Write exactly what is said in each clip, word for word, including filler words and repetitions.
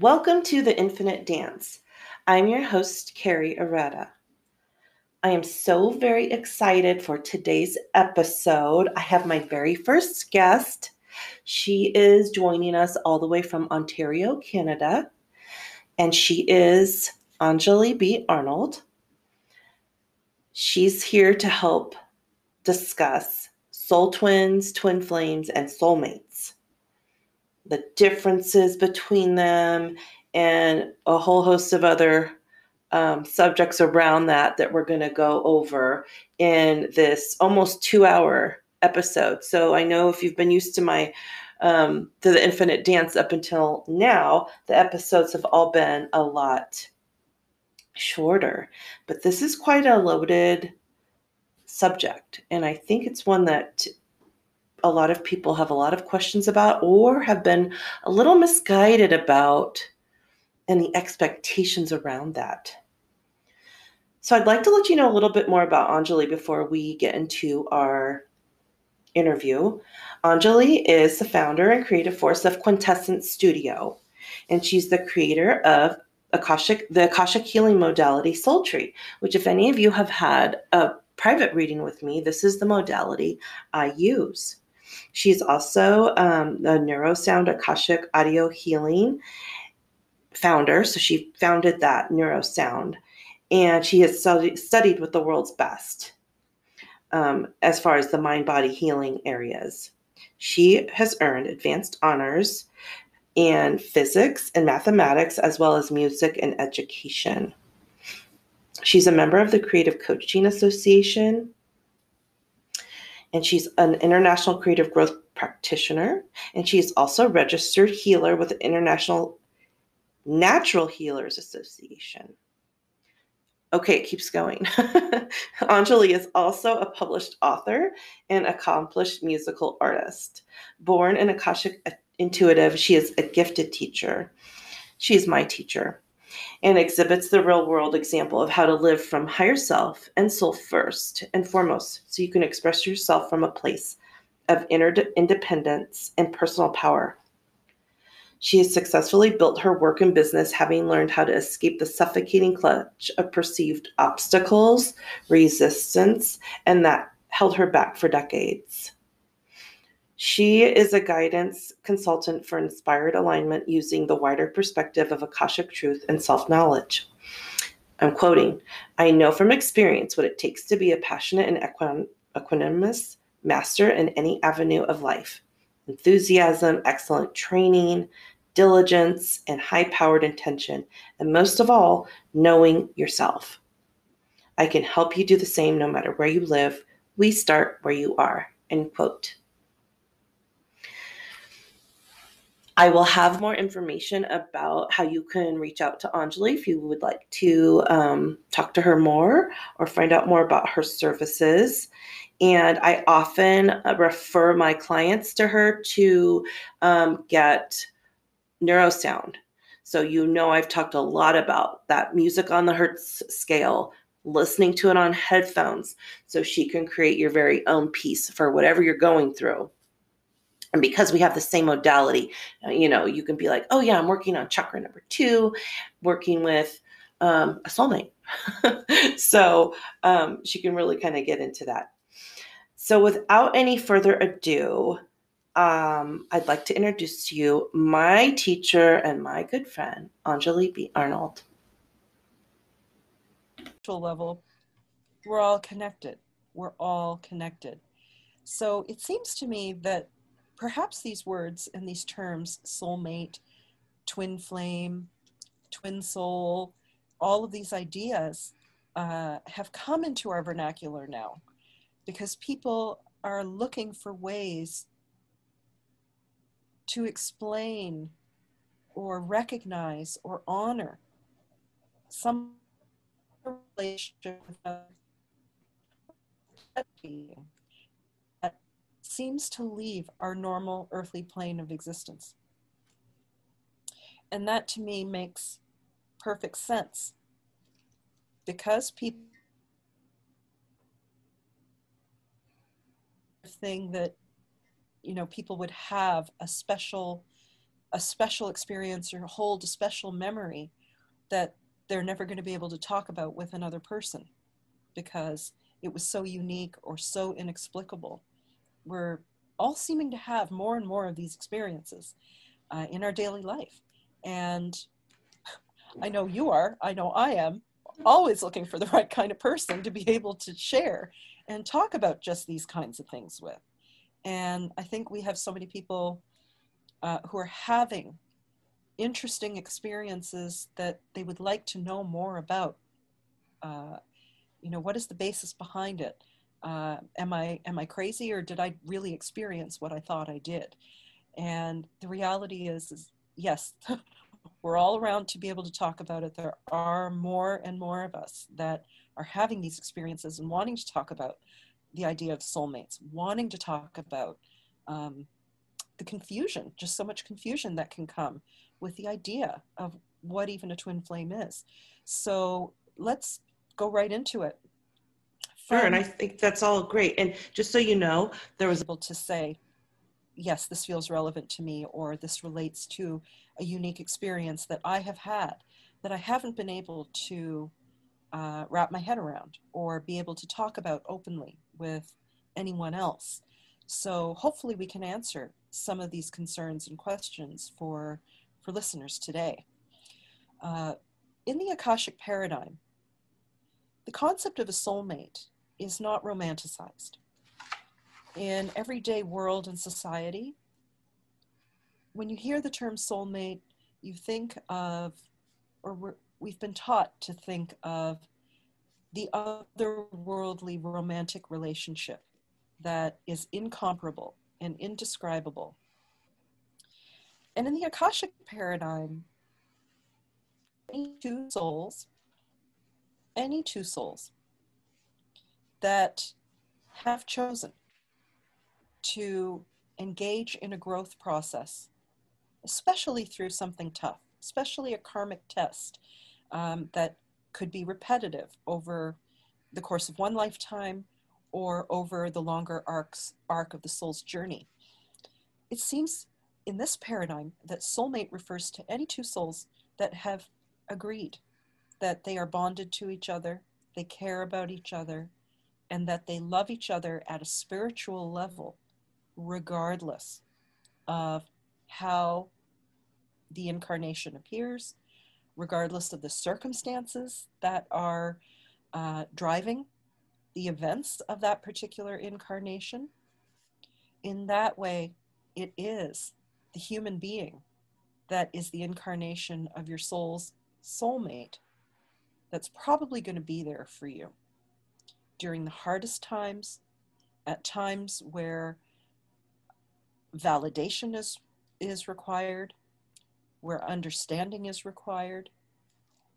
Welcome to the Infinite Dance. I'm your host, Carri Arata. I am so very excited for today's episode. I have my very first guest. She is joining us all the way from Ontario, Canada, and she is Anjali B. Arnold. She's here to help discuss soul twins, twin flames, and soulmates, the differences between them, and a whole host of other um, subjects around that that we're going to go over in this almost two-hour episode. So I know if you've been used to my um, to the Infinite Dance up until now, the episodes have all been a lot shorter, but this is quite a loaded subject, and I think it's one that a lot of people have a lot of questions about or have been a little misguided about, and the expectations around that. So I'd like to let you know a little bit more about Anjali before we get into our interview. Anjali is the founder and creative force of Quintessence Studio, and she's the creator of Akashic, the Akashic Healing Modality Soul Tree, which if any of you have had a private reading with me, this is the modality I use. She's also um, the Neurosound Akashic Audio Healing founder, so she founded that Neurosound, and she has studied with the world's best um, as far as the mind-body healing areas. She has earned advanced honors in physics and mathematics, as well as music and education. She's a member of the Creative Coaching Association, and she's an international creative growth practitioner, and she's also registered healer with the International Natural Healers Association. Okay, it keeps going. Anjali is also a published author and accomplished musical artist. Born an Akashic intuitive, she is a gifted teacher. She is my teacher and exhibits the real-world example of how to live from higher self and soul first and foremost, so you can express yourself from a place of inner independence and personal power. She has successfully built her work and business, having learned how to escape the suffocating clutch of perceived obstacles, resistance, and that held her back for decades. She is a guidance consultant for inspired alignment using the wider perspective of Akashic truth and self-knowledge. I'm quoting, "I know from experience what it takes to be a passionate and equan- equanimous master in any avenue of life. Enthusiasm, excellent training, diligence, and high-powered intention, and most of all, knowing yourself. I can help you do the same no matter where you live. We start where you are," end quote. I will have more information about how you can reach out to Anjali if you would like to um, talk to her more or find out more about her services. And I often refer my clients to her to um, get Neurosound. So you know I've talked a lot about that music on the hertz scale, listening to it on headphones, so she can create your very own piece for whatever you're going through. And because we have the same modality, you know, you can be like, oh yeah, I'm working on chakra number two, working with um, a soulmate. So um, she can really kind of get into that. So without any further ado, um, I'd like to introduce to you my teacher and my good friend, Anjali B. Arnold. Level, we're all connected. We're all connected. So it seems to me that perhaps these words and these terms, soulmate, twin flame, twin soul, all of these ideas uh, have come into our vernacular now, because people are looking for ways to explain or recognize or honor some relationship that seems to leave our normal earthly plane of existence. And that to me makes perfect sense, because people thing that, you know, people would have a special a special experience or hold a special memory that they're never going to be able to talk about with another person because it was so unique or so inexplicable. We're all seeming to have more and more of these experiences uh, in our daily life. And I know you are, I know I am, always looking for the right kind of person to be able to share and talk about just these kinds of things with. And I think we have so many people uh, who are having interesting experiences that they would like to know more about. Uh, you know, what is the basis behind it? Uh, am I, am I crazy, or did I really experience what I thought I did? And the reality is, is yes, we're all around to be able to talk about it. There are more and more of us that are having these experiences and wanting to talk about the idea of soulmates, wanting to talk about um, the confusion, just so much confusion that can come with the idea of what even a twin flame is. So let's go right into it. Sure, and I think that's all great. And just so you know, there was able to say, yes, this feels relevant to me, or this relates to a unique experience that I have had that I haven't been able to uh, wrap my head around or be able to talk about openly with anyone else. So hopefully we can answer some of these concerns and questions for, for listeners today. Uh, in the Akashic paradigm, the concept of a soulmate is not romanticized. In everyday world and society, when you hear the term soulmate, you think of, or we're, we've been taught to think of, the otherworldly romantic relationship that is incomparable and indescribable. And in the Akashic paradigm, any two souls, any two souls that have chosen to engage in a growth process, especially through something tough, especially a karmic test um, that could be repetitive over the course of one lifetime or over the longer arcs, arc of the soul's journey. It seems in this paradigm that soulmate refers to any two souls that have agreed that they are bonded to each other, they care about each other, and that they love each other at a spiritual level, regardless of how the incarnation appears, regardless of the circumstances that are uh, driving the events of that particular incarnation. In that way, it is the human being that is the incarnation of your soul's soulmate that's probably going to be there for you during the hardest times, at times where validation is, is required, where understanding is required,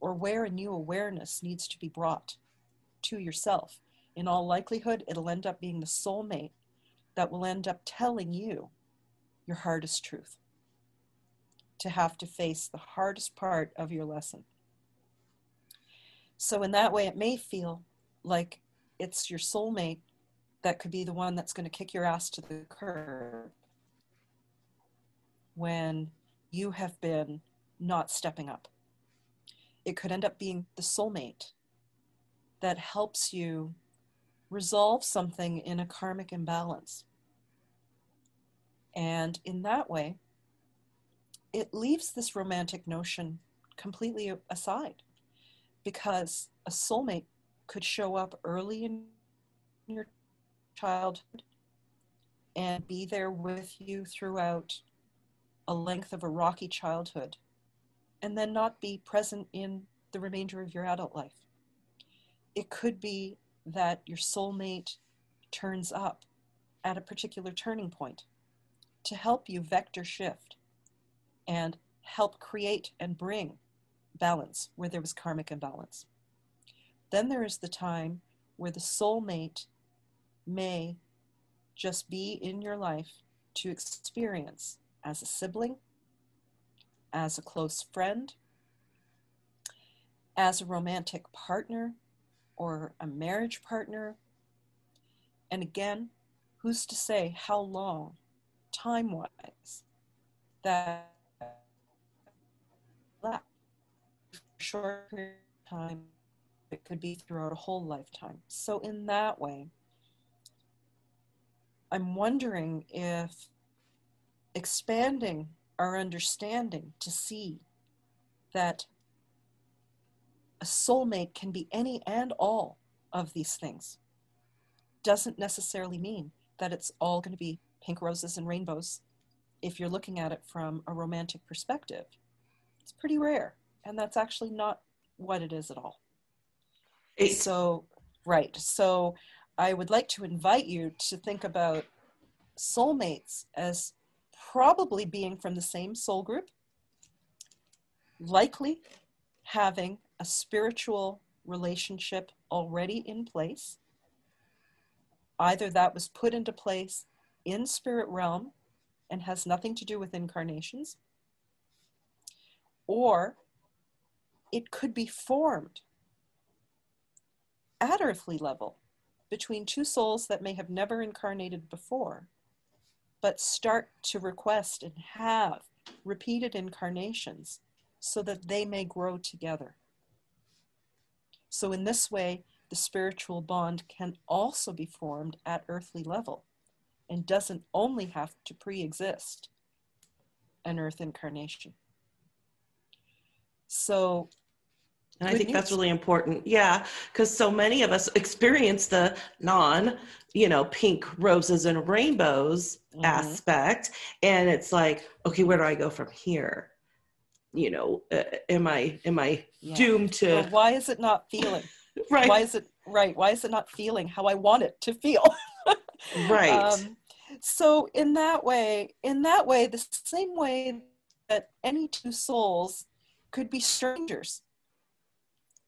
or where a new awareness needs to be brought to yourself. In all likelihood, it'll end up being the soulmate that will end up telling you your hardest truth, to have to face the hardest part of your lesson. So in that way, it may feel like it's your soulmate that could be the one that's going to kick your ass to the curb when you have been not stepping up. It could end up being the soulmate that helps you resolve something in a karmic imbalance. And in that way, it leaves this romantic notion completely aside, because a soulmate could show up early in your childhood and be there with you throughout a length of a rocky childhood, and then not be present in the remainder of your adult life. It could be that your soulmate turns up at a particular turning point to help you vector shift and help create and bring balance where there was karmic imbalance. Then there is the time where the soulmate may just be in your life to experience as a sibling, as a close friend, as a romantic partner or a marriage partner. And again, who's to say how long time-wise that short period of time. It could be throughout a whole lifetime. So in that way, I'm wondering if expanding our understanding to see that a soulmate can be any and all of these things doesn't necessarily mean that it's all going to be pink roses and rainbows. If you're looking at it from a romantic perspective, it's pretty rare. And that's actually not what it is at all. It's so, right. So I would like to invite you to think about soulmates as probably being from the same soul group, likely having a spiritual relationship already in place. Either that was put into place in spirit realm and has nothing to do with incarnations, or it could be formed at earthly level between two souls that may have never incarnated before, but start to request and have repeated incarnations so that they may grow together. So in this way, the spiritual bond can also be formed at earthly level and doesn't only have to pre-exist an earth incarnation. So and I think that's really important. Yeah, because so many of us experience the non, you know, pink roses and rainbows mm-hmm. aspect. And it's like, okay, where do I go from here? You know, uh, am I, am I yeah. doomed to... Well, why is it not feeling? Right. Why is it, right. Why is it not feeling how I want it to feel? Right. Um, so in that way, in that way, the same way that any two souls could be strangers.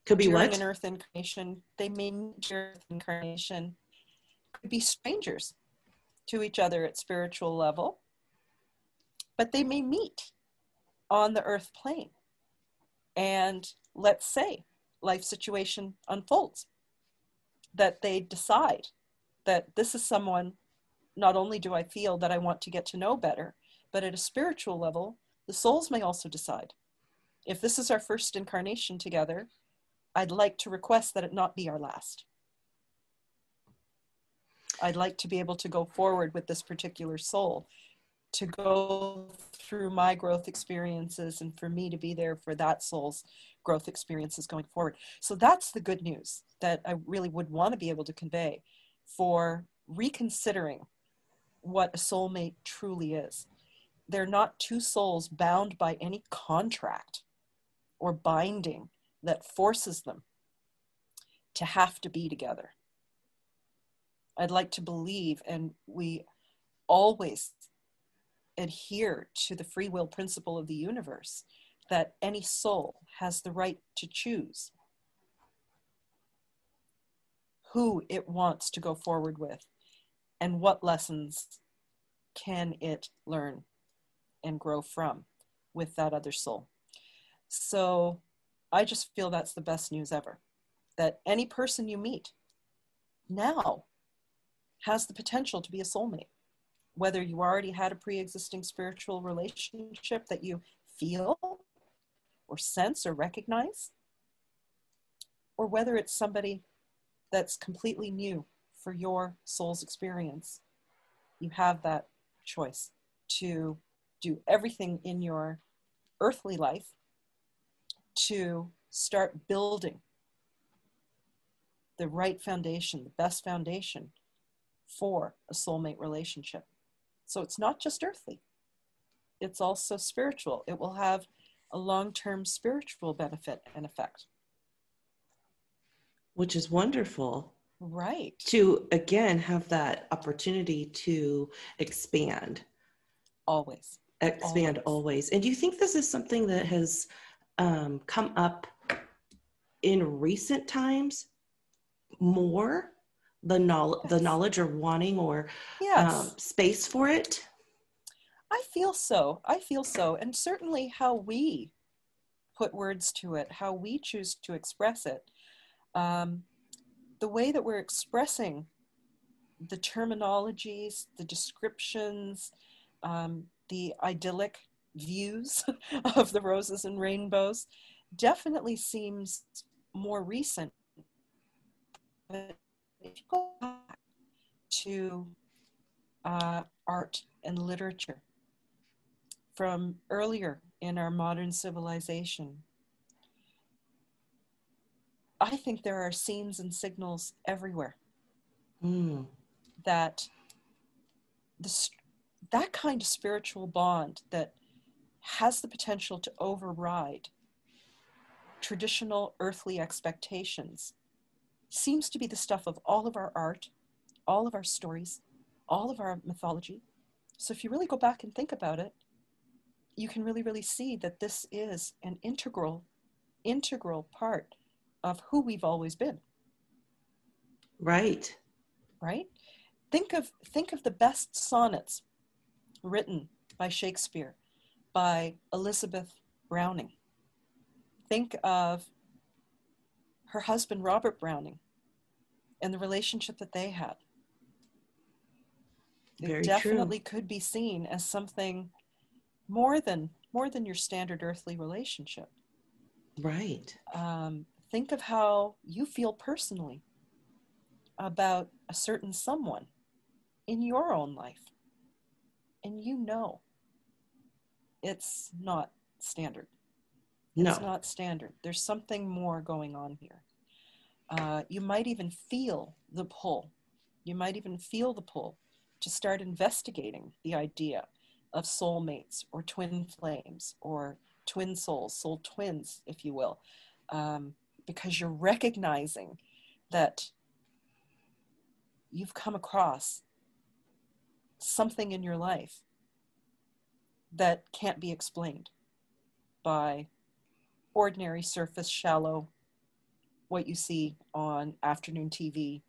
Could be during what? An earth incarnation. They mean during earth incarnation. Could be strangers to each other at spiritual level. But they may meet on the earth plane. And let's say life situation unfolds. That they decide that this is someone, not only do I feel that I want to get to know better, but at a spiritual level, the souls may also decide. If this is our first incarnation together, I'd like to request that it not be our last. I'd like to be able to go forward with this particular soul, to go through my growth experiences and for me to be there for that soul's growth experiences going forward. So that's the good news that I really would want to be able to convey for reconsidering what a soulmate truly is. They're not two souls bound by any contract or binding that forces them to have to be together. I'd like to believe, and we always adhere to the free will principle of the universe, that any soul has the right to choose who it wants to go forward with and what lessons can it learn and grow from with that other soul. So I just feel that's the best news ever, that any person you meet now has the potential to be a soulmate, whether you already had a pre-existing spiritual relationship that you feel or sense or recognize, or whether it's somebody that's completely new for your soul's experience. You have that choice to do everything in your earthly life to start building the right foundation, the best foundation for a soulmate relationship. So it's not just earthly, it's also spiritual. It will have a long-term spiritual benefit and effect. Which is wonderful. Right. To, again, have that opportunity to expand. Always. Expand always. always. And do you think this is something that has... Um, come up in recent times more, the, knowl- yes. the knowledge or wanting or yes. um, space for it? I feel so. I feel so. And certainly how we put words to it, how we choose to express it, um, the way that we're expressing the terminologies, the descriptions, um, the idyllic views of the roses and rainbows, definitely seems more recent. But if you go back to uh, art and literature from earlier in our modern civilization, I think there are scenes and signals everywhere mm. that the, that kind of spiritual bond that has the potential to override traditional earthly expectations seems to be the stuff of all of our art, all of our stories, all of our mythology. So if you really go back and think about it, you can really, really see that this is an integral, integral part of who we've always been. Right. Right? Think of, think of the best sonnets written by Shakespeare, by Elizabeth Browning. Think of her husband, Robert Browning, and the relationship that they had. Very it definitely true. Could be seen as something more than more than your standard earthly relationship. Right. Um, think of how you feel personally about a certain someone in your own life. And you know it's not standard. No. It's not standard. There's something more going on here. Uh, you might even feel the pull. You might even feel the pull to start investigating the idea of soulmates or twin flames or twin souls, soul twins, if you will, um, because you're recognizing that you've come across something in your life that can't be explained by ordinary, surface, shallow, what you see on afternoon T V,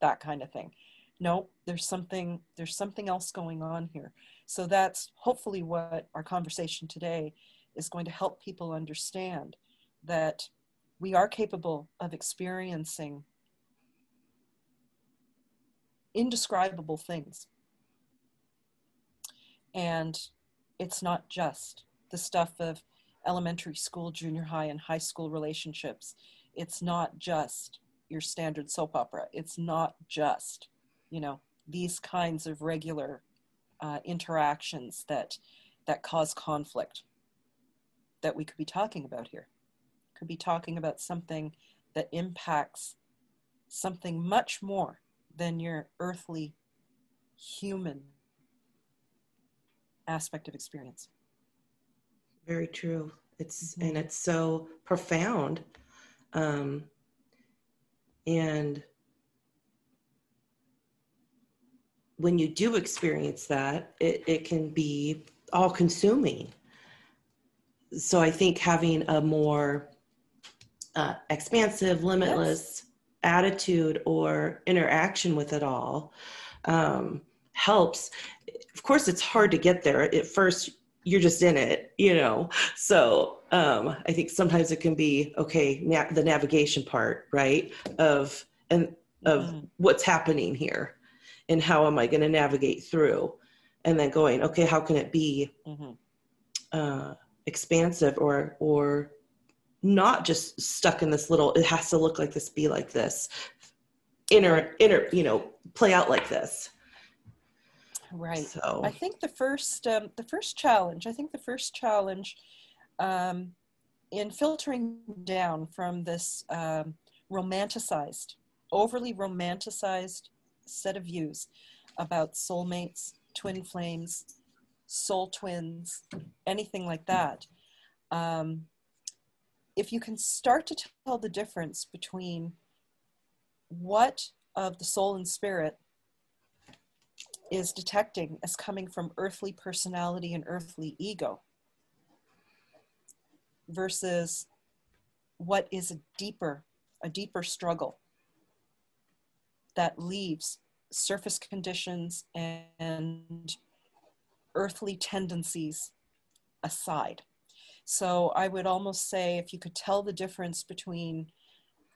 that kind of thing. No, there's something, there's something else going on here. So that's hopefully what our conversation today is going to help people understand, that we are capable of experiencing indescribable things. And it's not just the stuff of elementary school, junior high, and high school relationships. It's not just your standard soap opera. It's not just, you know, these kinds of regular uh, interactions that that cause conflict that we could be talking about here. Could be talking about something that impacts something much more than your earthly human aspect of experience. Very true. It's mm-hmm. and it's so profound. Um, and when you do experience that, it, it can be all consuming. So I think having a more uh, expansive, limitless yes. attitude or interaction with it all um, helps. Of course, it's hard to get there at first. You're just in it, you know? So um, I think sometimes it can be, okay, na- the navigation part, right? Of, and of mm. what's happening here and how am I going to navigate through, and then going, okay, how can it be mm-hmm. uh, expansive or, or not just stuck in this little, it has to look like this, be like this, inner, inner, you know, play out like this. Right. So. I think the first, um, the first challenge, I think the first challenge um, in filtering down from this um, romanticized, overly romanticized set of views about soulmates, twin flames, soul twins, anything like that. Um, if you can start to tell the difference between what of the soul and spirit is detecting as coming from earthly personality and earthly ego versus what is a deeper, a deeper struggle that leaves surface conditions and earthly tendencies aside. So I would almost say, if you could tell the difference between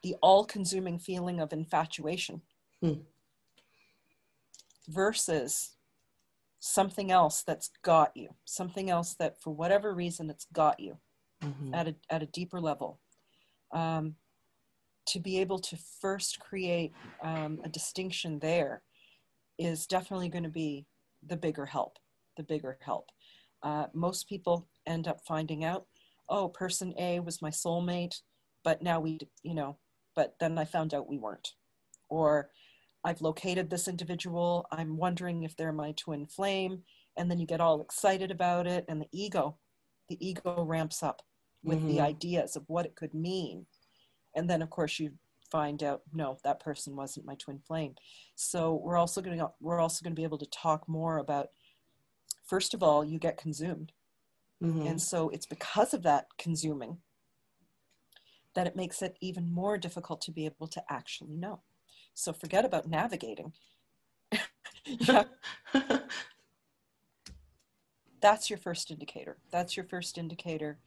the all-consuming feeling of infatuation hmm. versus something else that's got you, something else that for whatever reason it's got you, mm-hmm. at a, at a deeper level. Um, to be able to first create um, a distinction there is definitely going to be the bigger help, the bigger help. Uh, most people end up finding out, oh, person A was my soulmate, but now we, you know, but then I found out we weren't. Or I've located this individual, I'm wondering if they're my twin flame, and then you get all excited about it, and the ego, the ego ramps up with mm-hmm. the ideas of what it could mean. And then, of course, you find out, no, that person wasn't my twin flame. So we're also going to we're also going to be able to talk more about, first of all, you get consumed. Mm-hmm. And so it's because of that consuming that it makes it even more difficult to be able to actually know. So forget about navigating. Yeah. That's your first indicator. That's your first indicator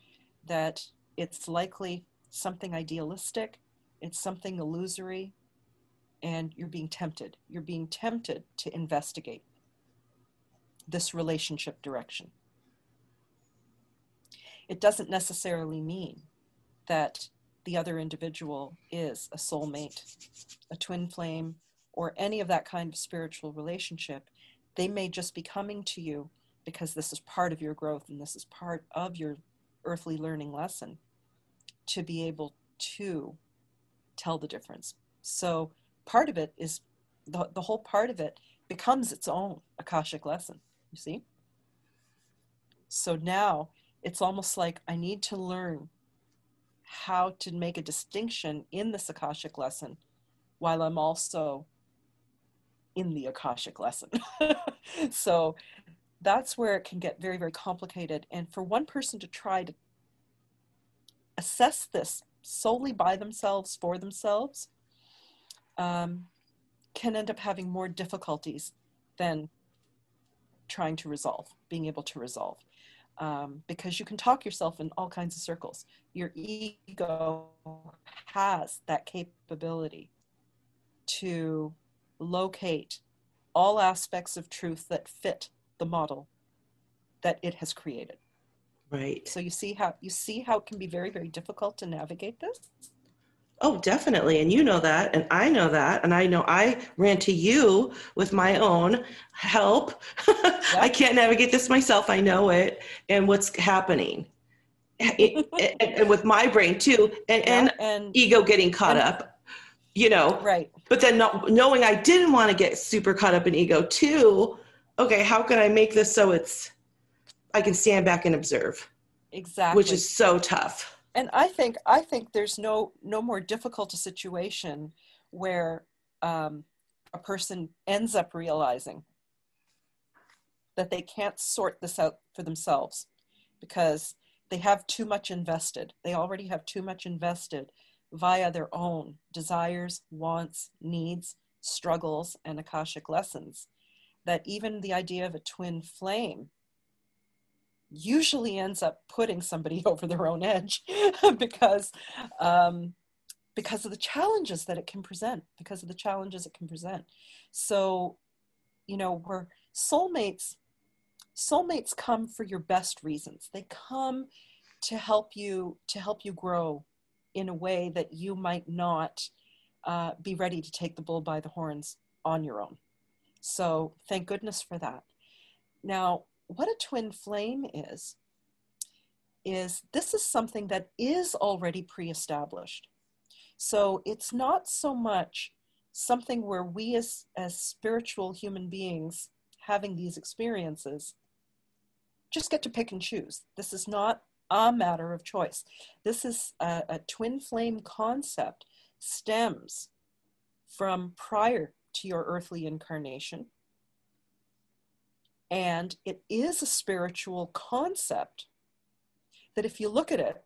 that it's likely something idealistic, it's something illusory, and you're being tempted. You're being tempted to investigate this relationship direction. It doesn't necessarily mean that the other individual is a soulmate, a twin flame, or any of that kind of spiritual relationship. They may just be coming to you because this is part of your growth and this is part of your earthly learning lesson, to be able to tell the difference. So part of it is, the, the whole part of it becomes its own Akashic lesson, you see? So now it's almost like I need to learn how to make a distinction in this Akashic lesson while I'm also in the Akashic lesson. So that's where it can get very, very complicated. And for one person to try to assess this solely by themselves, for themselves, um, can end up having more difficulties than trying to resolve, being able to resolve. Um, because you can talk yourself in all kinds of circles. Your ego has that capability to locate all aspects of truth that fit the model that it has created. Right. So you see how you see how it can be very, very difficult to navigate this? Oh, definitely. And you know that, and I know that, and I know I ran to you with my own help. Yep. I can't navigate this myself. I know it. And what's happening it, and, and with my brain too, and, yeah, and, and ego getting caught and, up, you know, right. But then not, knowing I didn't want to get super caught up in ego too. Okay. How can I make this so it's, I can stand back and observe. Exactly. Which is so tough. And I think, I think there's no, no more difficult a situation where um, a person ends up realizing that they can't sort this out for themselves because they have too much invested. They already have too much invested via their own desires, wants, needs, struggles, and Akashic lessons, that even the idea of a twin flame usually ends up putting somebody over their own edge because um, because of the challenges that it can present, because of the challenges it can present. So, you know, we're soulmates, soulmates come for your best reasons. They come to help you, to help you grow in a way that you might not uh, be ready to take the bull by the horns on your own. So thank goodness for that. Now, what a twin flame is, is this is something that is already pre-established. So it's not so much something where we as, as spiritual human beings having these experiences just get to pick and choose. This is not a matter of choice. This is a, a twin flame concept stems from prior to your earthly incarnation. And it is a spiritual concept that if you look at it,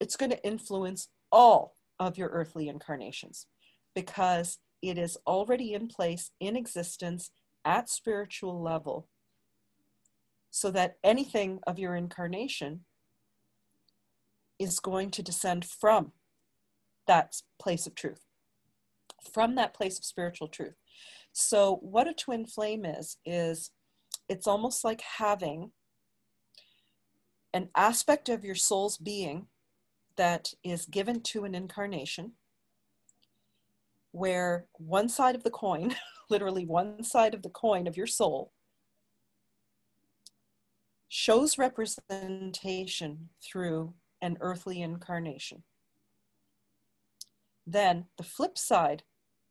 it's going to influence all of your earthly incarnations because it is already in place, in existence, at spiritual level, so that anything of your incarnation is going to descend from that place of truth, from that place of spiritual truth. So what a twin flame is, is it's almost like having an aspect of your soul's being that is given to an incarnation, where one side of the coin, literally one side of the coin of your soul, shows representation through an earthly incarnation. Then the flip side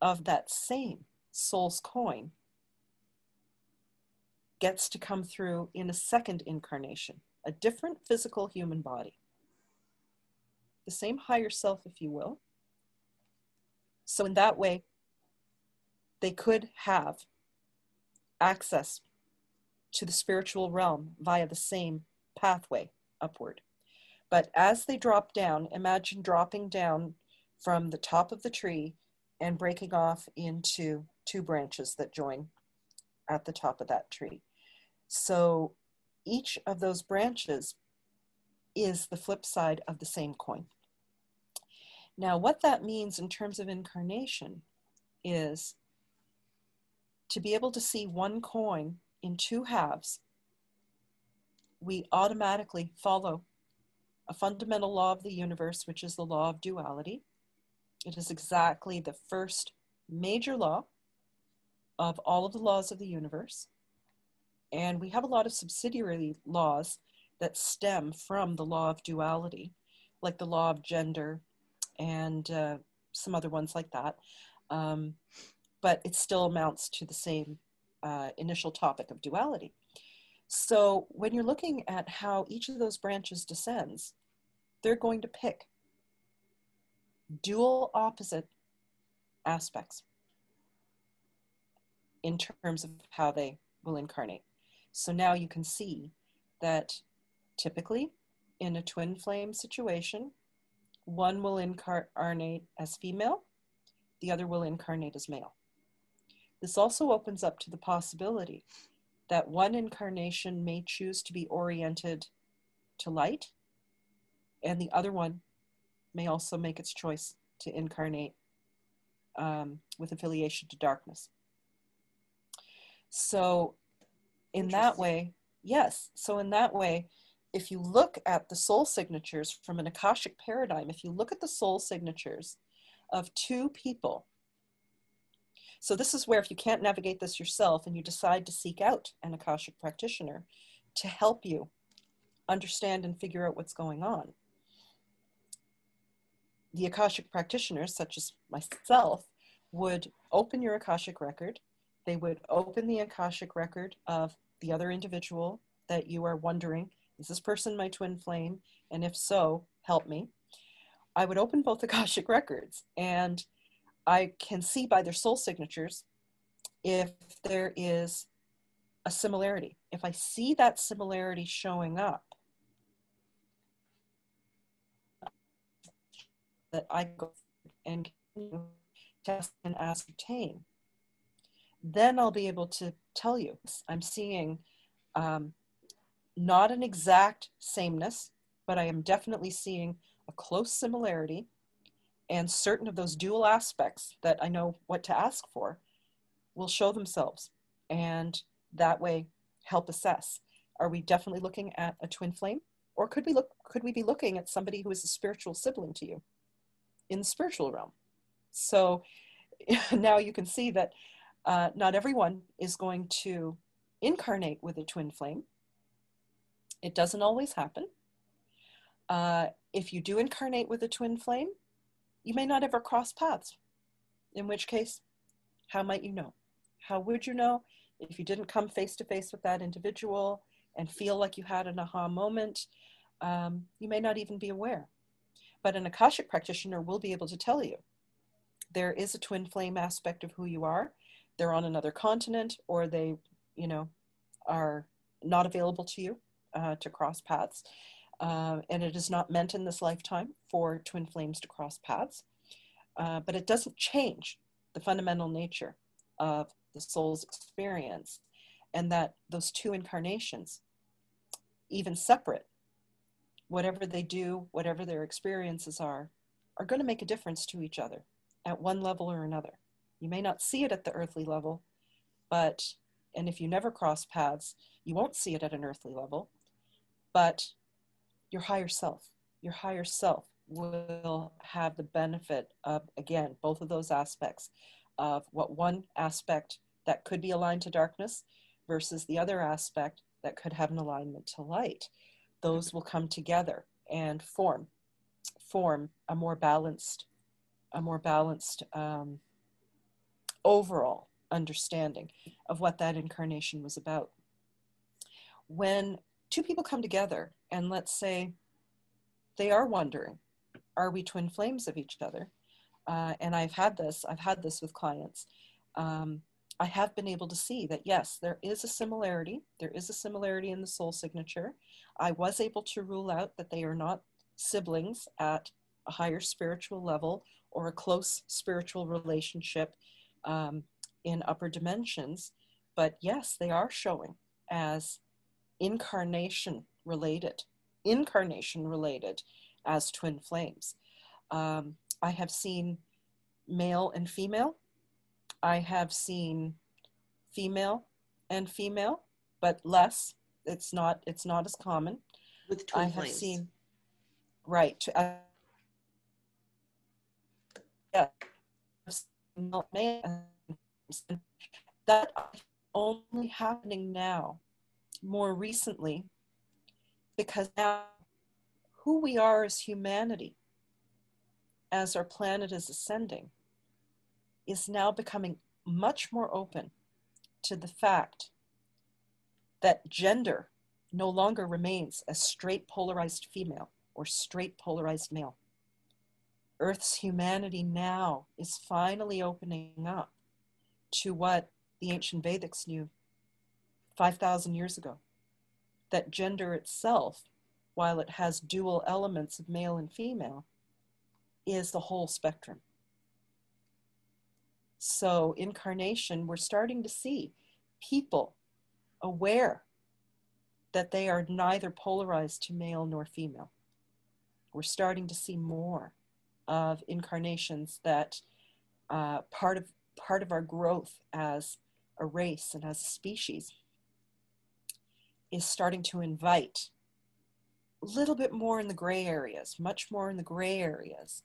of that same soul's coin gets to come through in a second incarnation, a different physical human body. The same higher self, if you will. So in that way, they could have access to the spiritual realm via the same pathway upward. But as they drop down, imagine dropping down from the top of the tree and breaking off into two branches that join at the top of that tree. So each of those branches is the flip side of the same coin. Now, what that means in terms of incarnation is to be able to see one coin in two halves. We automatically follow a fundamental law of the universe, which is the law of duality. It is exactly the first major law of all of the laws of the universe. And we have a lot of subsidiary laws that stem from the law of duality, like the law of gender, and uh, some other ones like that. Um, but it still amounts to the same uh, initial topic of duality. So when you're looking at how each of those branches descends, they're going to pick dual opposite aspects in terms of how they will incarnate. So now you can see that typically in a twin flame situation, one will incarnate as female, the other will incarnate as male. This also opens up to the possibility that one incarnation may choose to be oriented to light, and the other one may also make its choice to incarnate um, with affiliation to darkness. So in that way, yes, so in that way, if you look at the soul signatures from an Akashic paradigm, if you look at the soul signatures of two people, so this is where if you can't navigate this yourself and you decide to seek out an Akashic practitioner to help you understand and figure out what's going on, the Akashic practitioners, such as myself, would open your Akashic record. They would open the Akashic record of the other individual that you are wondering, is this person my twin flame? And if so, help me. I would open both Akashic records, and I can see by their soul signatures if there is a similarity. If I see that similarity showing up, that I go and test and ascertain, then I'll be able to tell you I'm seeing um, not an exact sameness, but I am definitely seeing a close similarity and certain of those dual aspects that I know what to ask for will show themselves, and that way help assess. Are we definitely looking at a twin flame, or could we look, could we be looking at somebody who is a spiritual sibling to you in the spiritual realm? So now you can see that uh, not everyone is going to incarnate with a twin flame. It doesn't always happen. Uh, if you do incarnate with a twin flame, you may not ever cross paths, in which case, how might you know? How would you know if you didn't come face to face with that individual and feel like you had an aha moment? Um, you may not even be aware, but an Akashic practitioner will be able to tell you there is a twin flame aspect of who you are. They're on another continent, or they, you know, are not available to you. Uh, to cross paths, uh, and it is not meant in this lifetime for twin flames to cross paths, uh, but it doesn't change the fundamental nature of the soul's experience, and that those two incarnations, even separate, whatever they do, whatever their experiences are, are going to make a difference to each other at one level or another. You may not see it at the earthly level, but, and if you never cross paths, you won't see it at an earthly level. But your higher self. Your higher self will have the benefit of, again, both of those aspects of what one aspect that could be aligned to darkness versus the other aspect that could have an alignment to light. Those will come together and form, form a more balanced, a more balanced um, overall understanding of what that incarnation was about. When two people come together and let's say they are wondering, are we twin flames of each other? Uh, and I've had this, I've had this with clients. Um, I have been able to see that, yes, there is a similarity. There is a similarity in the soul signature. I was able to rule out that they are not siblings at a higher spiritual level or a close spiritual relationship um, in upper dimensions. But yes, they are showing as incarnation related, incarnation related as twin flames. Um, I have seen male and female. I have seen female and female, but less. It's not, it's not as common. With twin I flames. Have seen, right. Uh, yeah. That's only happening now, more recently, because now who we are as humanity, as our planet is ascending, is now becoming much more open to the fact that gender no longer remains as straight polarized female or straight polarized male. Earth's humanity now is finally opening up to what the ancient Vedics knew five thousand years ago, that gender itself, while it has dual elements of male and female, is the whole spectrum. So incarnation, we're starting to see people aware that they are neither polarized to male nor female. We're starting to see more of incarnations that uh, part of part of our growth as a race and as a species is starting to invite a little bit more in the gray areas, much more in the gray areas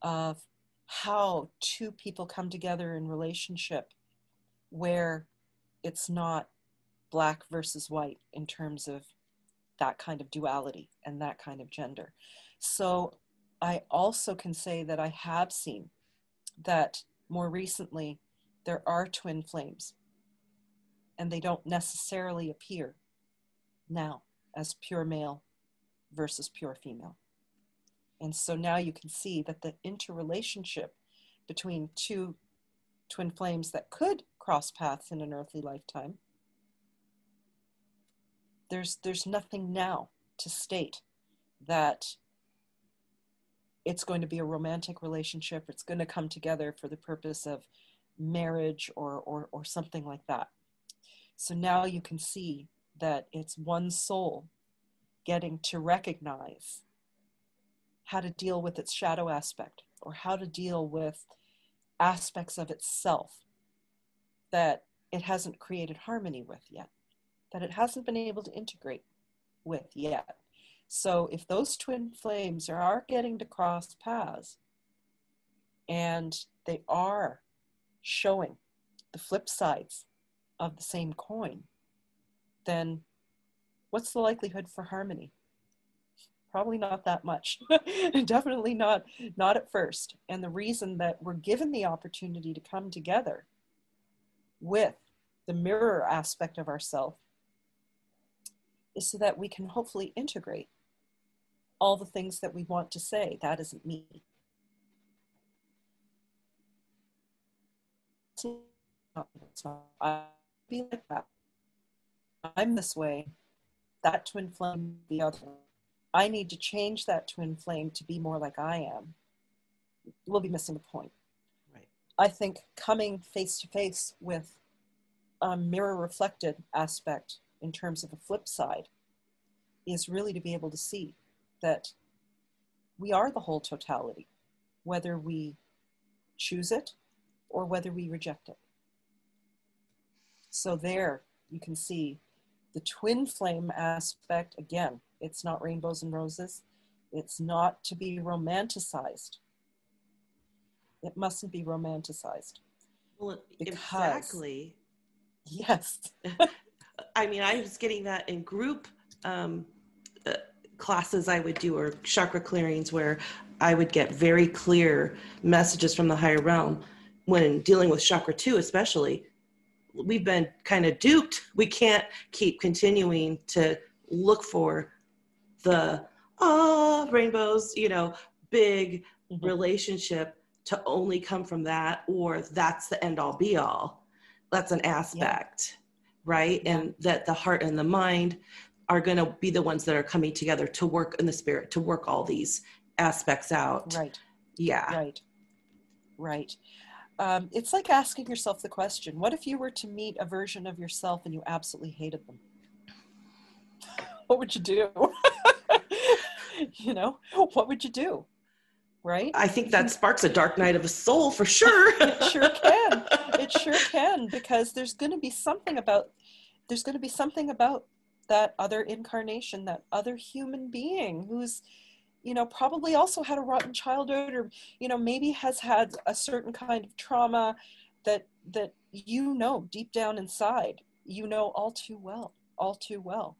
of how two people come together in relationship where it's not black versus white in terms of that kind of duality and that kind of gender. So I also can say that I have seen that more recently there are twin flames, and they don't necessarily appear now as pure male versus pure female. And so now you can see that the interrelationship between two twin flames that could cross paths in an earthly lifetime, there's, there's nothing now to state that it's going to be a romantic relationship, it's going to come together for the purpose of marriage or, or, or something like that. So now you can see that it's one soul getting to recognize how to deal with its shadow aspect, or how to deal with aspects of itself that it hasn't created harmony with yet, that it hasn't been able to integrate with yet. So if those twin flames are getting to cross paths, and they are showing the flip sides of the same coin, then what's the likelihood for harmony? Probably not that much, definitely not, not at first. And the reason that we're given the opportunity to come together with the mirror aspect of ourselves is so that we can hopefully integrate all the things that we want to say. That isn't me. It's not, it's not, I'll be like that. I'm this way, that twin flame the other way. I need to change that twin flame to be more like I am. We'll be missing the point. Right. I think coming face to face with a mirror reflected aspect in terms of a flip side is really to be able to see that we are the whole totality, whether we choose it or whether we reject it. So there you can see the twin flame aspect again It's not rainbows and roses. It's not to be romanticized. It mustn't be romanticized. Well, because, exactly. Yes. I mean, I was getting that in group um, uh, classes I would do, or chakra clearings, where I would get very clear messages from the higher realm when dealing with chakra two, especially. We've been kind of duped. We can't keep continuing to look for the oh, rainbows, you know, big mm-hmm. relationship to only come from that, or that's the end all be all. That's an aspect, yeah. right? Yeah. And that the heart and the mind are going to be the ones that are coming together to work in the spirit, to work all these aspects out. Right. Yeah. Right. Right. Um, it's like asking yourself the question, what if you were to meet a version of yourself and you absolutely hated them? What would you do? You know, what would you do? Right? I think that sparks a dark night of the soul for sure. It sure can. It sure can, because there's going to be something about, there's going to be something about that other incarnation, that other human being who's, you know, probably also had a rotten childhood, or, you know, maybe has had a certain kind of trauma that, that, you know, deep down inside, you know, all too well, all too well.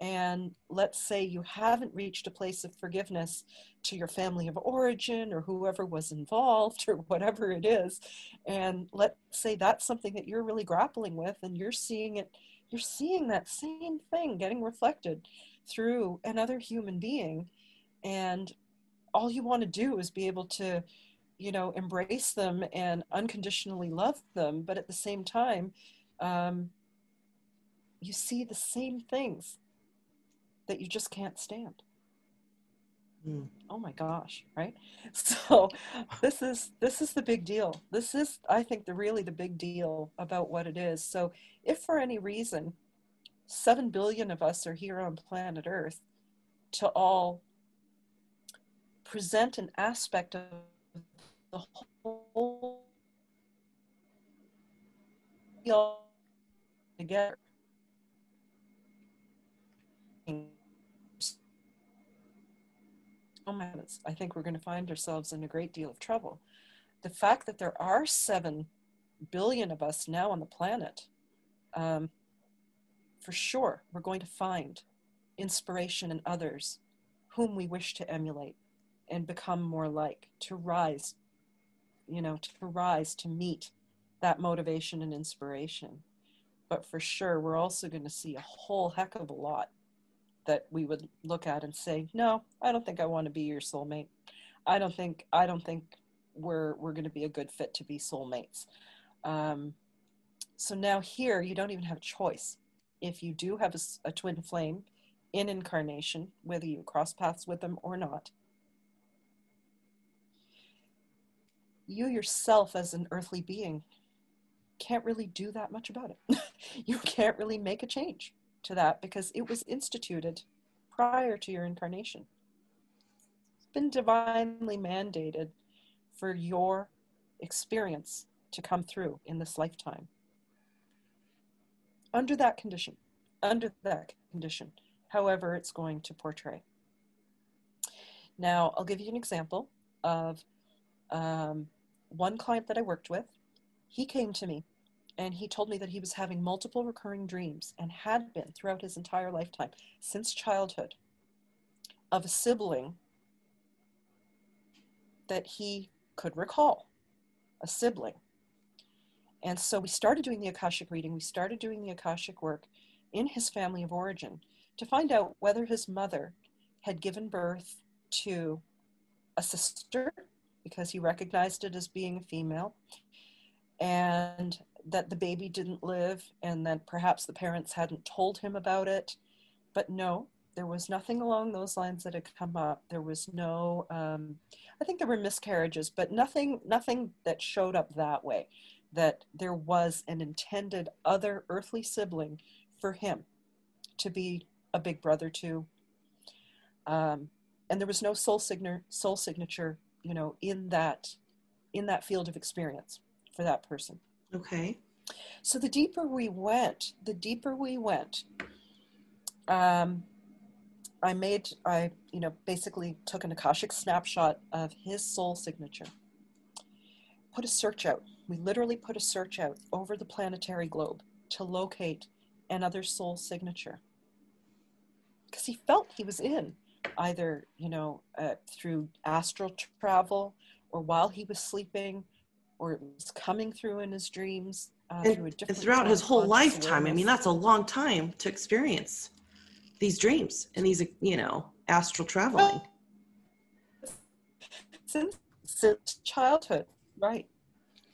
And let's say you haven't reached a place of forgiveness to your family of origin or whoever was involved or whatever it is. And let's say that's something that you're really grappling with, and you're seeing it, you're seeing that same thing getting reflected through another human being. And all you want to do is be able to, you know, embrace them and unconditionally love them. But at the same time, um, you see the same things that you just can't stand. Mm. Oh my gosh, right? So this is, this is the big deal. This is, I think, the really the big deal about what it is. So if for any reason, seven billion of us are here on planet Earth to all present an aspect of the whole together, oh my goodness, I think we're going to find ourselves in a great deal of trouble. The fact that there are seven billion of us now on the planet, um, for sure, we're going to find inspiration in others whom we wish to emulate and become more like, to rise, you know, to rise, to meet that motivation and inspiration. But for sure, we're also going to see a whole heck of a lot that we would look at and say, no, I don't think I want to be your soulmate. I don't think, I don't think we're, we're going to be a good fit to be soulmates. Um, so now here, you don't even have a choice. If you do have a, a twin flame in incarnation, whether you cross paths with them or not, you yourself as an earthly being can't really do that much about it. You can't really make a change to that, because it was instituted prior to your incarnation. It's been divinely mandated for your experience to come through in this lifetime. Under that condition, under that condition, however it's going to portray. Now, I'll give you an example of Um, one client that I worked with. He came to me and he told me that he was having multiple recurring dreams, and had been throughout his entire lifetime since childhood, of a sibling that he could recall, a sibling. And so we started doing the Akashic reading. We started doing the Akashic work in his family of origin to find out whether his mother had given birth to a sister, because he recognized it as being a female, and that the baby didn't live, and that perhaps the parents hadn't told him about it. But no, there was nothing along those lines that had come up. There was no, um, I think there were miscarriages, but nothing, nothing that showed up that way, that there was an intended other earthly sibling for him to be a big brother to. Um, and there was no soul signer, soul signature, you know, in that, in that field of experience for that person. Okay. So the deeper we went, the deeper we went, um, I made, I, you know, basically took an Akashic snapshot of his soul signature, put a search out. We literally put a search out over the planetary globe to locate another soul signature. Because he felt he was in either, you know, uh, through astral travel or while he was sleeping, or it was coming through in his dreams. Uh, and, and throughout his whole lifetime. I mean, that's a long time to experience these dreams and these, you know, astral traveling. Since, since childhood, right,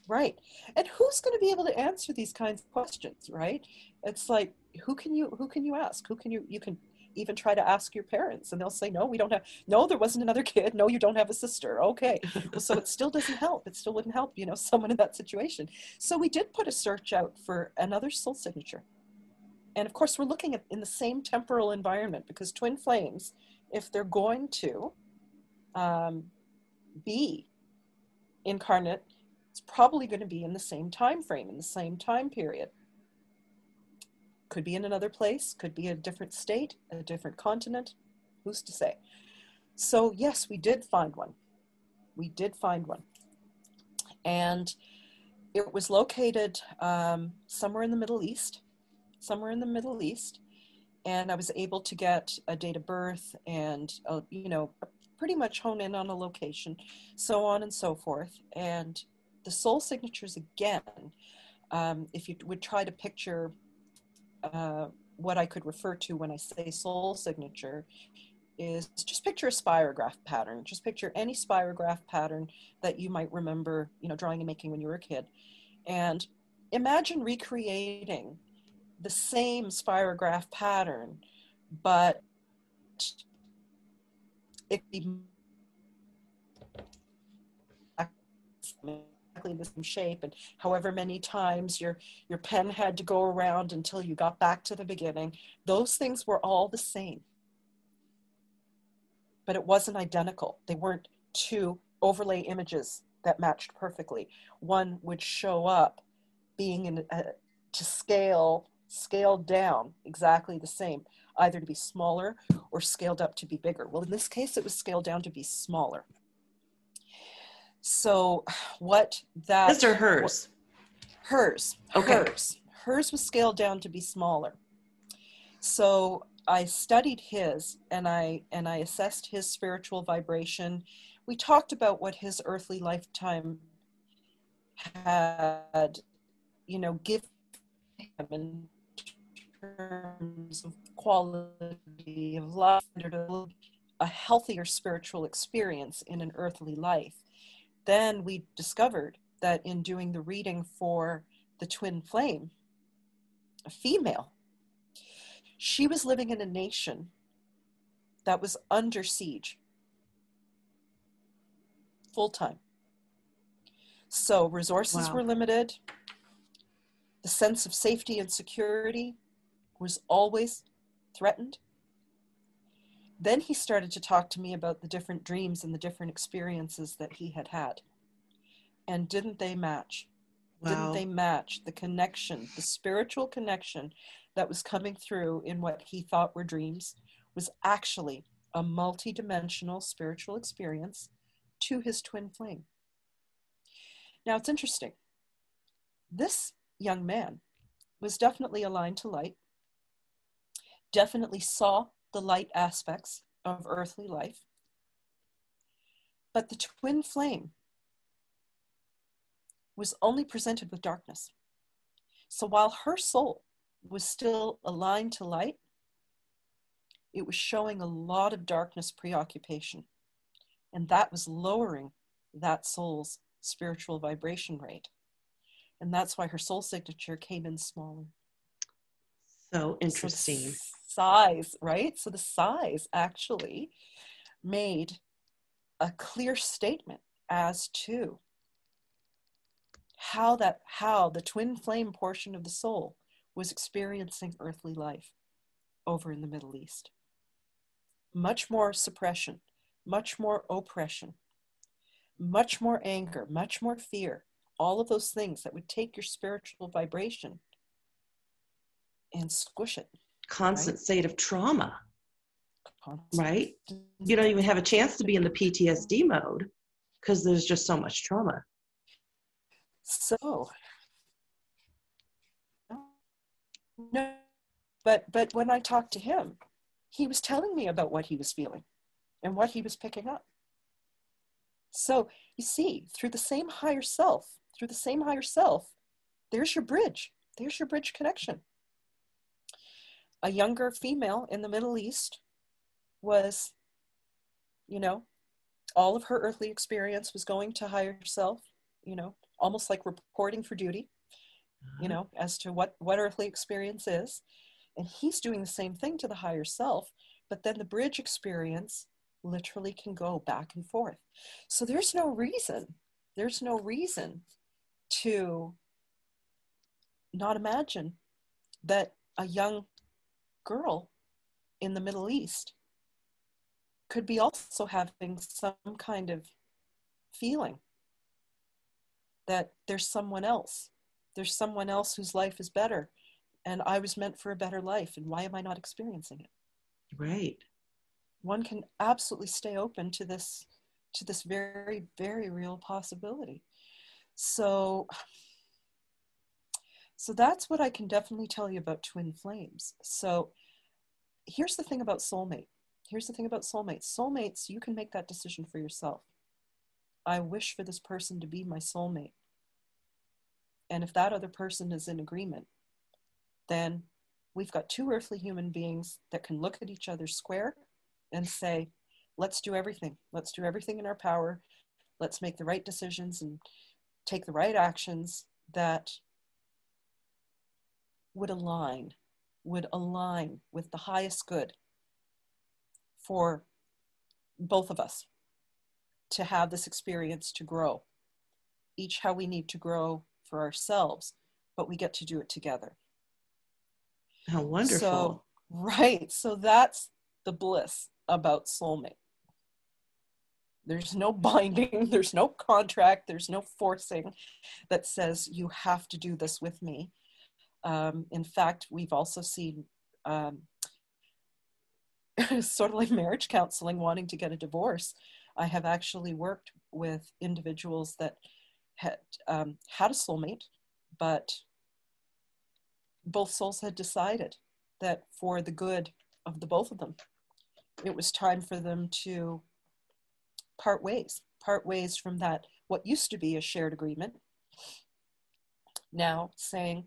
right. And who's going to be able to answer these kinds of questions, right? It's like, who can you, who can you ask? Who can you, you can even try to ask your parents and they'll say, no, we don't have, no, there wasn't another kid. No, you don't have a sister. Okay. Well, so it still doesn't help. It still wouldn't help, you know, someone in that situation. So we did put a search out for another soul signature. And of course we're looking at in the same temporal environment, because twin flames, if they're going to um, be incarnate, it's probably going to be in the same time frame, in the same time period. Could be in another place, could be a different state, a different continent, who's to say? So yes, we did find one. We did find one. And it was located um, somewhere in the Middle East, somewhere in the Middle East. And I was able to get a date of birth and, uh, you know, pretty much hone in on a location, so on and so forth. And the soul signatures again, um, if you would try to picture Uh, what I could refer to when I say soul signature is just picture a spirograph pattern. Just picture any spirograph pattern that you might remember, you know, drawing and making when you were a kid. And imagine recreating the same spirograph pattern, but it could be the same shape, and however many times your your pen had to go around until you got back to the beginning. Those things were all the same, but it wasn't identical. They weren't two overlay images that matched perfectly. One would show up being in a, to scale scaled down exactly the same, either to be smaller or scaled up to be bigger. Well, in this case it was scaled down to be smaller. So what that... His or hers? Hers. Okay. Hers. Hers was scaled down to be smaller. So I studied his and I, and I assessed his spiritual vibration. We talked about what his earthly lifetime had, you know, given him in terms of quality of life, a healthier spiritual experience in an earthly life. Then we discovered that in doing the reading for the twin flame, a female, she was living in a nation that was under siege full time. So resources wow. were limited. The sense of safety and security was always threatened. Then he started to talk to me about the different dreams and the different experiences that he had had. And didn't they match? Wow. Didn't they match the connection, the spiritual connection that was coming through in what he thought were dreams was actually a multidimensional spiritual experience to his twin flame. Now it's interesting. This young man was definitely aligned to light, definitely saw the light aspects of earthly life. But the twin flame was only presented with darkness. So while her soul was still aligned to light, it was showing a lot of darkness preoccupation. And that was lowering that soul's spiritual vibration rate. And that's why her soul signature came in smaller. So interesting. So size, right? So the size actually made a clear statement as to how that, how the twin flame portion of the soul was experiencing earthly life over in the Middle East. Much more suppression, much more oppression, much more anger, much more fear, all of those things that would take your spiritual vibration and squish it. Constant right? state of trauma. right? You don't even have a chance to be in the P T S D mode because there's just so much trauma. So, no, but, but when I talked to him, he was telling me about what he was feeling and what he was picking up. So you see, through the same higher self, through the same higher self, there's your bridge. There's your bridge connection. A younger female in the Middle East was, you know, all of her earthly experience was going to higher self, you know, almost like reporting for duty, you know, as to what, what earthly experience is. And he's doing the same thing to the higher self, but then the bridge experience literally can go back and forth. So there's no reason, there's no reason to not imagine that a young girl in the Middle East could be also having some kind of feeling that there's someone else, there's someone else whose life is better, and I was meant for a better life, and why am I not experiencing it? Right. One can absolutely stay open to this, to this very, very real possibility. So, so that's what I can definitely tell you about twin flames. So here's the thing about soulmate. Here's the thing about soulmates. Soulmates, you can make that decision for yourself. I wish for this person to be my soulmate. And if that other person is in agreement, then we've got two earthly human beings that can look at each other square and say, let's do everything. Let's do everything in our power. Let's make the right decisions and take the right actions that would align, would align with the highest good for both of us to have this experience, to grow, each how we need to grow for ourselves, but we get to do it together. How wonderful. So, right. So that's the bliss about soulmate. There's no binding, there's no contract, there's no forcing that says you have to do this with me. Um, in fact, we've also seen um, sort of like marriage counseling, wanting to get a divorce. I have actually worked with individuals that had um, had a soulmate, but both souls had decided that for the good of the both of them, it was time for them to part ways, part ways from that, what used to be a shared agreement, now saying,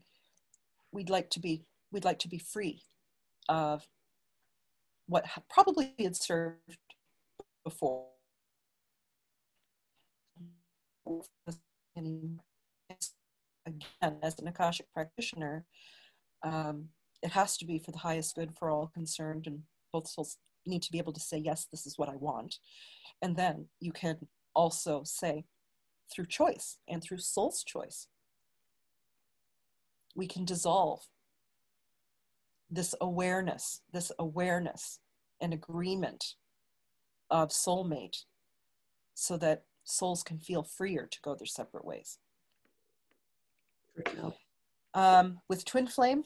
we'd like to be, we'd like to be free of what probably had served before. And again, as an Akashic practitioner, um, it has to be for the highest good for all concerned, and both souls need to be able to say, yes, this is what I want. And then you can also say, through choice and through soul's choice, we can dissolve this awareness, this awareness and agreement of soulmate so that souls can feel freer to go their separate ways. Um, with twin flame,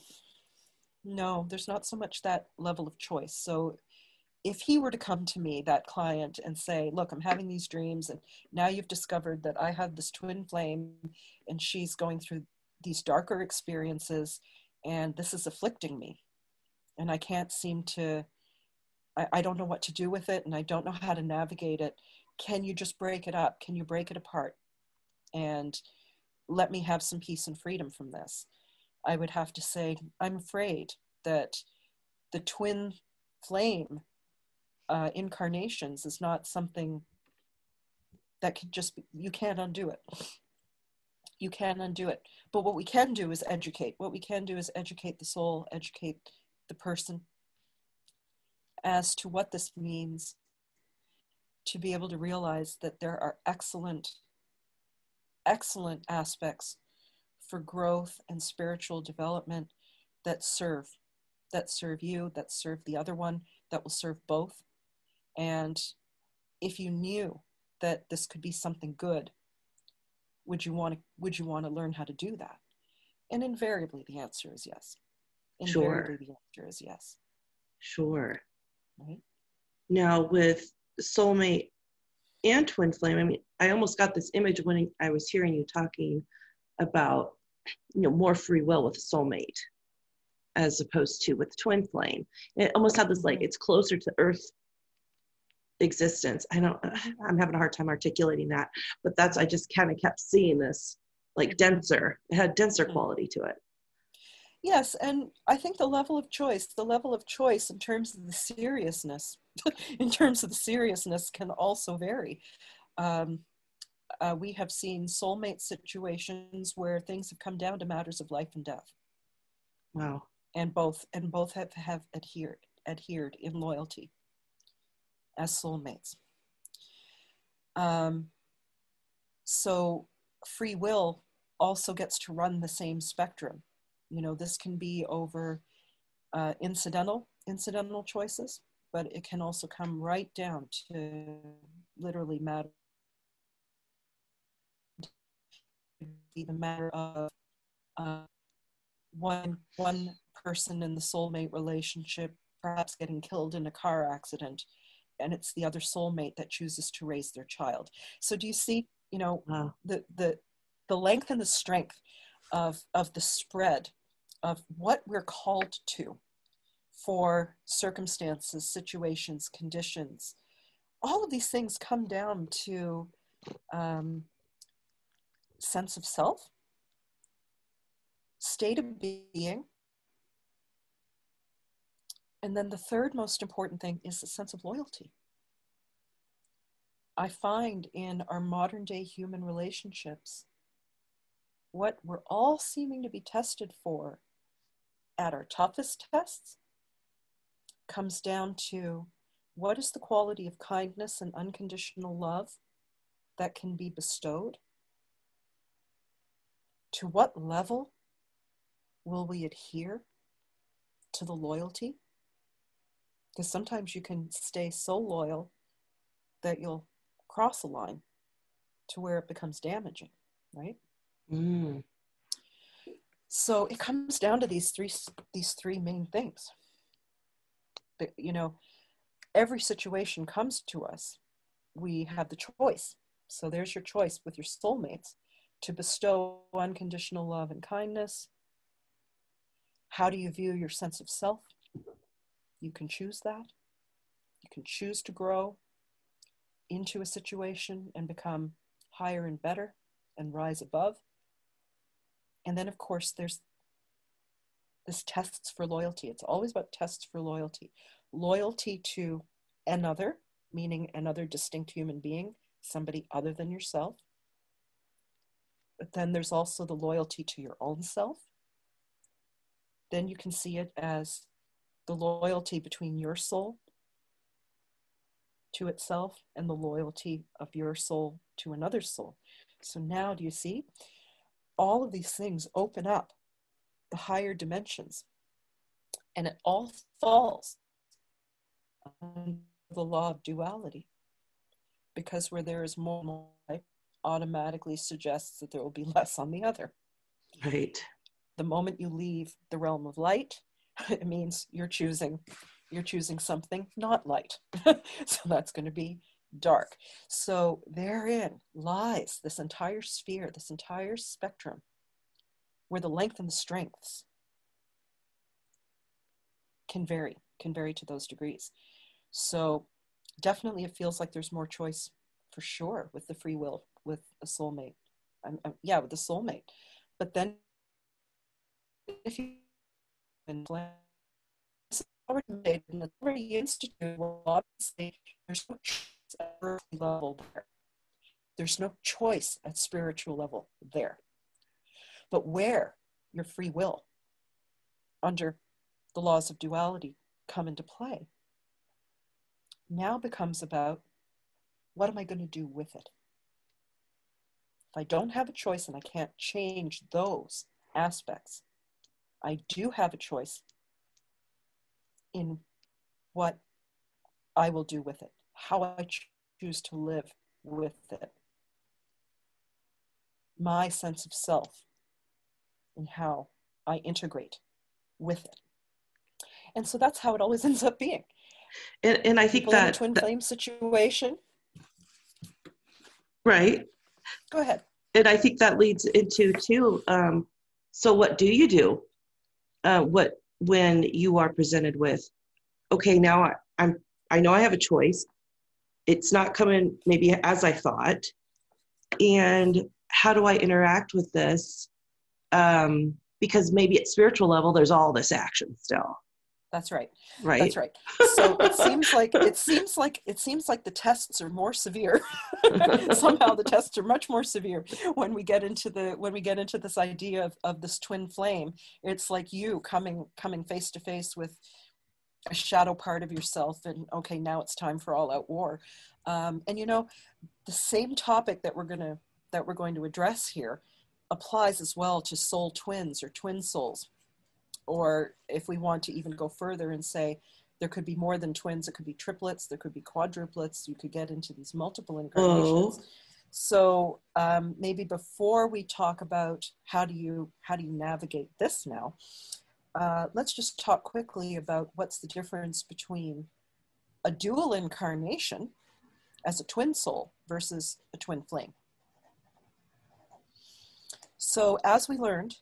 no, there's not so much that level of choice. So if he were to come to me, that client, and say, look, I'm having these dreams, and now you've discovered that I have this twin flame, and she's going through these darker experiences, and this is afflicting me, and I can't seem to, I, I don't know what to do with it, and I don't know how to navigate it. Can you just break it up? Can you break it apart? And let me have some peace and freedom from this. I would have to say, I'm afraid that the twin flame uh, incarnations is not something that can just be, you can't undo it. You can undo it. But what we can do is educate. What we can do is educate the soul, educate the person as to what this means, to be able to realize that there are excellent, excellent aspects for growth and spiritual development that serve, that serve you, that serve the other one, that will serve both. And if you knew that this could be something good, would you want to, would you want to learn how to do that? And invariably the answer is yes. Invariably sure. The answer is yes. Sure. Right? now with soulmate and twin flame. I mean, I almost got this image when I was hearing you talking about, you know, more free will with a soulmate as opposed to with twin flame. And it almost had this, like, it's closer to earth existence. I don't, I'm having a hard time articulating that, but that's, I just kind of kept seeing this, like, denser, it had denser quality to it. Yes, and I think the level of choice, the level of choice in terms of the seriousness, in terms of the seriousness can also vary. Um, uh, we have seen soulmate situations where things have come down to matters of life and death. Wow. And both and both have, have adhered, adhered in loyalty as soulmates. Um, so free will also gets to run the same spectrum. You know, this can be over uh, incidental, incidental choices, but it can also come right down to literally matter, the matter of uh, one, one person in the soulmate relationship perhaps getting killed in a car accident, and it's the other soulmate that chooses to raise their child. So do you see, you know, wow. the, the, the length and the strength of, of the spread of what we're called to for circumstances, situations, conditions. All of these things come down to um, sense of self, state of being, and then the third most important thing is the sense of loyalty. I find in our modern day human relationships, what we're all seeming to be tested for at our toughest tests comes down to what is the quality of kindness and unconditional love that can be bestowed? To what level will we adhere to the loyalty? Because sometimes you can stay so loyal that you'll cross a line to where it becomes damaging, right? Mm. So it comes down to these three, these three main things. But, you know, every situation comes to us. We have the choice. So there's your choice with your soulmates to bestow unconditional love and kindness. How do you view your sense of self? You can choose that. You can choose to grow into a situation and become higher and better and rise above. And then, of course, there's this tests for loyalty. It's always about tests for loyalty. Loyalty to another, meaning another distinct human being, somebody other than yourself. But then there's also the loyalty to your own self. Then you can see it as the loyalty between your soul to itself and the loyalty of your soul to another soul. So now, do you see? All of these things open up the higher dimensions, and it all falls under the law of duality, because where there is more, more life automatically suggests that there will be less on the other. Right. The moment you leave the realm of light, it means you're choosing, you're choosing something not light. So that's going to be dark. So therein lies this entire sphere, this entire spectrum, where the length and the strengths can vary, can vary to those degrees. So definitely it feels like there's more choice for sure with the free will, with a soulmate. I'm, I'm, yeah, with a soulmate. But then if you already instituted, well, obviously there's no choice at earthly level there. There's no choice at spiritual level there. But where your free will under the laws of duality come into play now becomes about, what am I going to do with it? If I don't have a choice and I can't change those aspects, I do have a choice in what I will do with it, how I choose to live with it, my sense of self, and how I integrate with it. And so that's how it always ends up being. And and I think people that- twin that, flame situation. Right. Go ahead. And I think that leads into too, um, so what do you do? Uh, what, when you are presented with, okay, now I, I'm, I know I have a choice. It's not coming maybe as I thought. And how do I interact with this? Um, because maybe at spiritual level, there's all this action still. That's right. Right. That's right. So it seems like, it seems like, it seems like the tests are more severe. Somehow the tests are much more severe when we get into the, when we get into this idea of, of this twin flame. It's like you coming, coming face to face with a shadow part of yourself, and okay, now it's time for all out war. Um, and you know, the same topic that we're going to, that we're going to address here applies as well to soul twins or twin souls. Or if we want to even go further and say, there could be more than twins, it could be triplets, there could be quadruplets, you could get into these multiple incarnations. Oh. So um, maybe before we talk about how do you, how do you navigate this now, uh, let's just talk quickly about what's the difference between a dual incarnation as a twin soul versus a twin flame. So as we learned,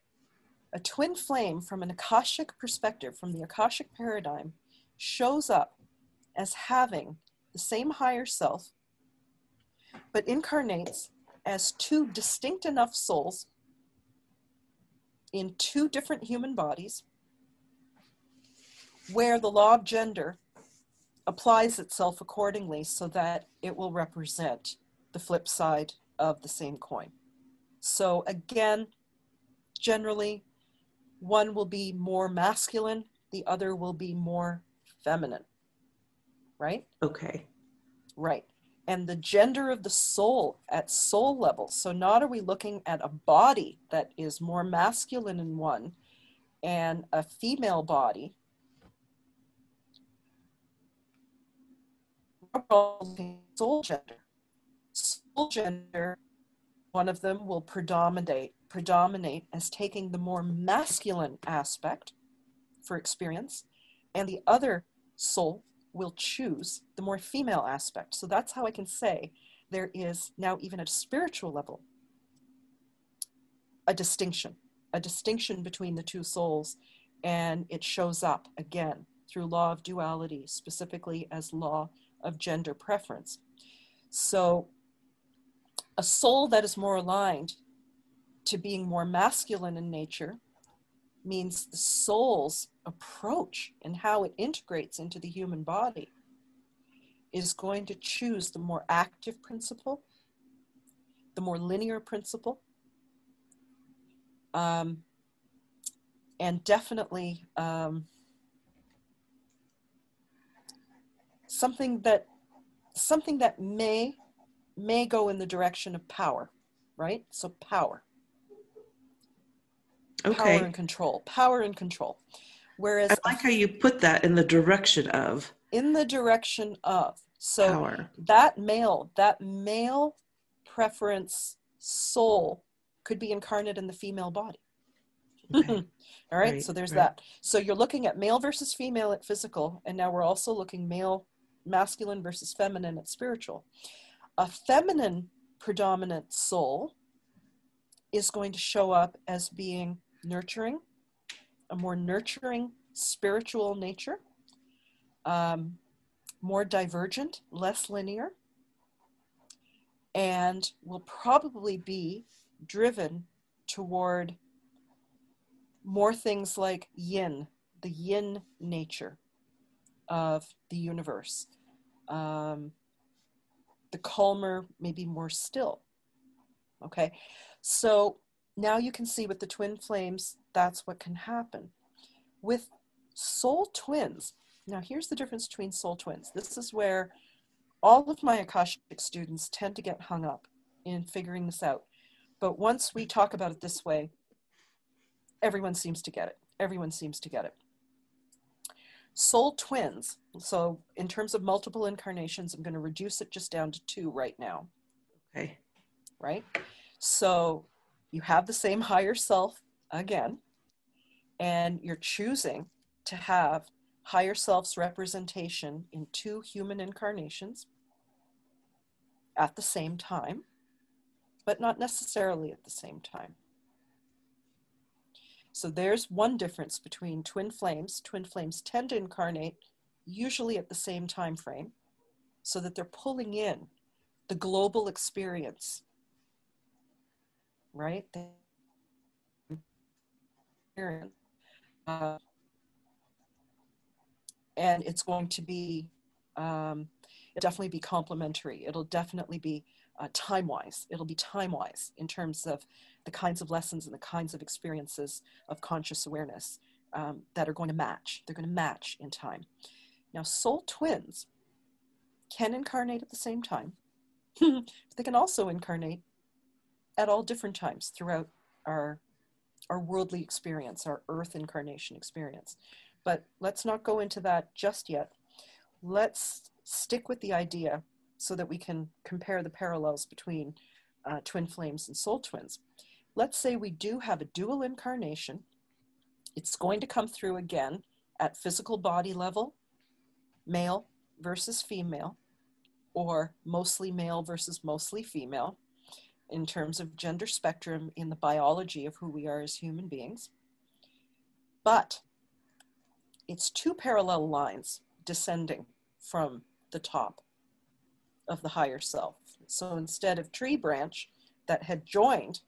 a twin flame from an Akashic perspective, from the Akashic paradigm, shows up as having the same higher self, but incarnates as two distinct enough souls in two different human bodies, where the law of gender applies itself accordingly so that it will represent the flip side of the same coin. So again, generally, one will be more masculine, the other will be more feminine, right? Okay. Right. And the gender of the soul at soul level. So not are we looking at a body that is more masculine in one and a female body. Soul gender. Soul gender, one of them will predominate predominate as taking the more masculine aspect for experience, and the other soul will choose the more female aspect. So that's how I can say there is now, even at a spiritual level, a distinction, a distinction between the two souls, and it shows up again through law of duality, specifically as law of gender preference. So a soul that is more aligned to being more masculine in nature means the soul's approach and how it integrates into the human body is going to choose the more active principle, the more linear principle, um, and definitely um, something that something that may may go in the direction of power, right? So power. Okay. Power and control, power and control. Whereas I like how you put that in the direction of. In the direction of. So power. That male, that male preference soul could be incarnate in the female body. Okay. All right? Right. So there's right. that. So you're looking at male versus female at physical, and now we're also looking male, masculine versus feminine at spiritual. A feminine predominant soul is going to show up as being nurturing, a more nurturing spiritual nature, um, more divergent, less linear, and will probably be driven toward more things like yin, the yin nature of the universe, um, the calmer, maybe more still, okay? So now you can see with the twin flames, that's what can happen. With soul twins, now here's the difference between soul twins. This is where all of my Akashic students tend to get hung up in figuring this out. But once we talk about it this way, everyone seems to get it. Everyone seems to get it. Soul twins, so in terms of multiple incarnations, I'm going to reduce it just down to two right now. Okay. Right? So you have the same higher self again, and you're choosing to have higher self's representation in two human incarnations at the same time, but not necessarily at the same time. So there's one difference between twin flames. Twin flames tend to incarnate usually at the same time frame so that they're pulling in the global experience, right? Uh, and it's going to be, um, it'll definitely be complementary. It'll definitely be uh, time-wise. It'll be time-wise in terms of the kinds of lessons and the kinds of experiences of conscious awareness um, that are going to match. They're going to match in time. Now, soul twins can incarnate at the same time. They can also incarnate at all different times throughout our, our worldly experience, our earth incarnation experience. But let's not go into that just yet. Let's stick with the idea so that we can compare the parallels between uh, twin flames and soul twins. Let's say we do have a dual incarnation. It's going to come through again at physical body level, male versus female, or mostly male versus mostly female, in terms of gender spectrum in the biology of who we are as human beings. But it's two parallel lines descending from the top of the higher self. So instead of tree branch that had joined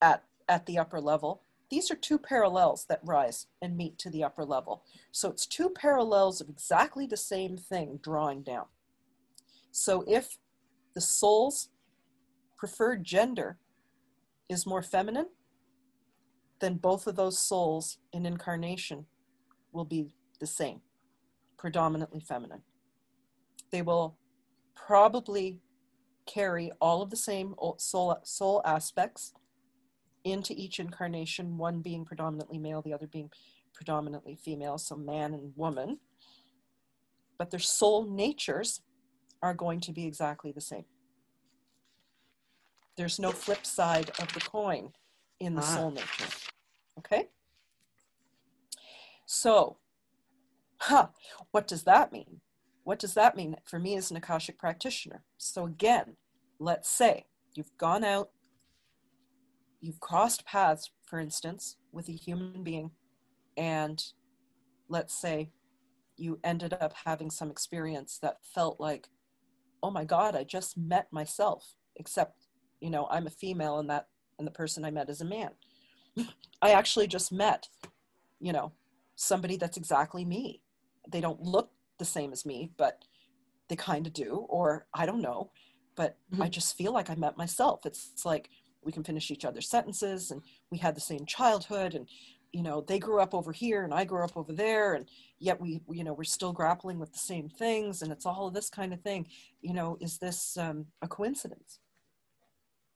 at, at the upper level, these are two parallels that rise and meet to the upper level. So it's two parallels of exactly the same thing drawing down. So if the soul's preferred gender is more feminine, then both of those souls in incarnation will be the same, predominantly feminine. They will probably carry all of the same soul, soul aspects into each incarnation, one being predominantly male, the other being predominantly female, so man and woman. But their soul natures are going to be exactly the same. There's no flip side of the coin in the ah. soul nature. Okay? So, huh, what does that mean? What does that mean for me as an Akashic practitioner? So again, let's say you've gone out, you've crossed paths, for instance, with a human being, and let's say you ended up having some experience that felt like, oh my God, I just met myself, except, you know, I'm a female and that, and the person I met is a man. I actually just met, you know, somebody that's exactly me. They don't look the same as me, but they kind of do, or I don't know, but mm-hmm. I just feel like I met myself. It's, it's like we can finish each other's sentences, and we had the same childhood, and, you know, they grew up over here and I grew up over there, and yet we, you know, we're still grappling with the same things, and it's all of this kind of thing. You know, is this um, a coincidence?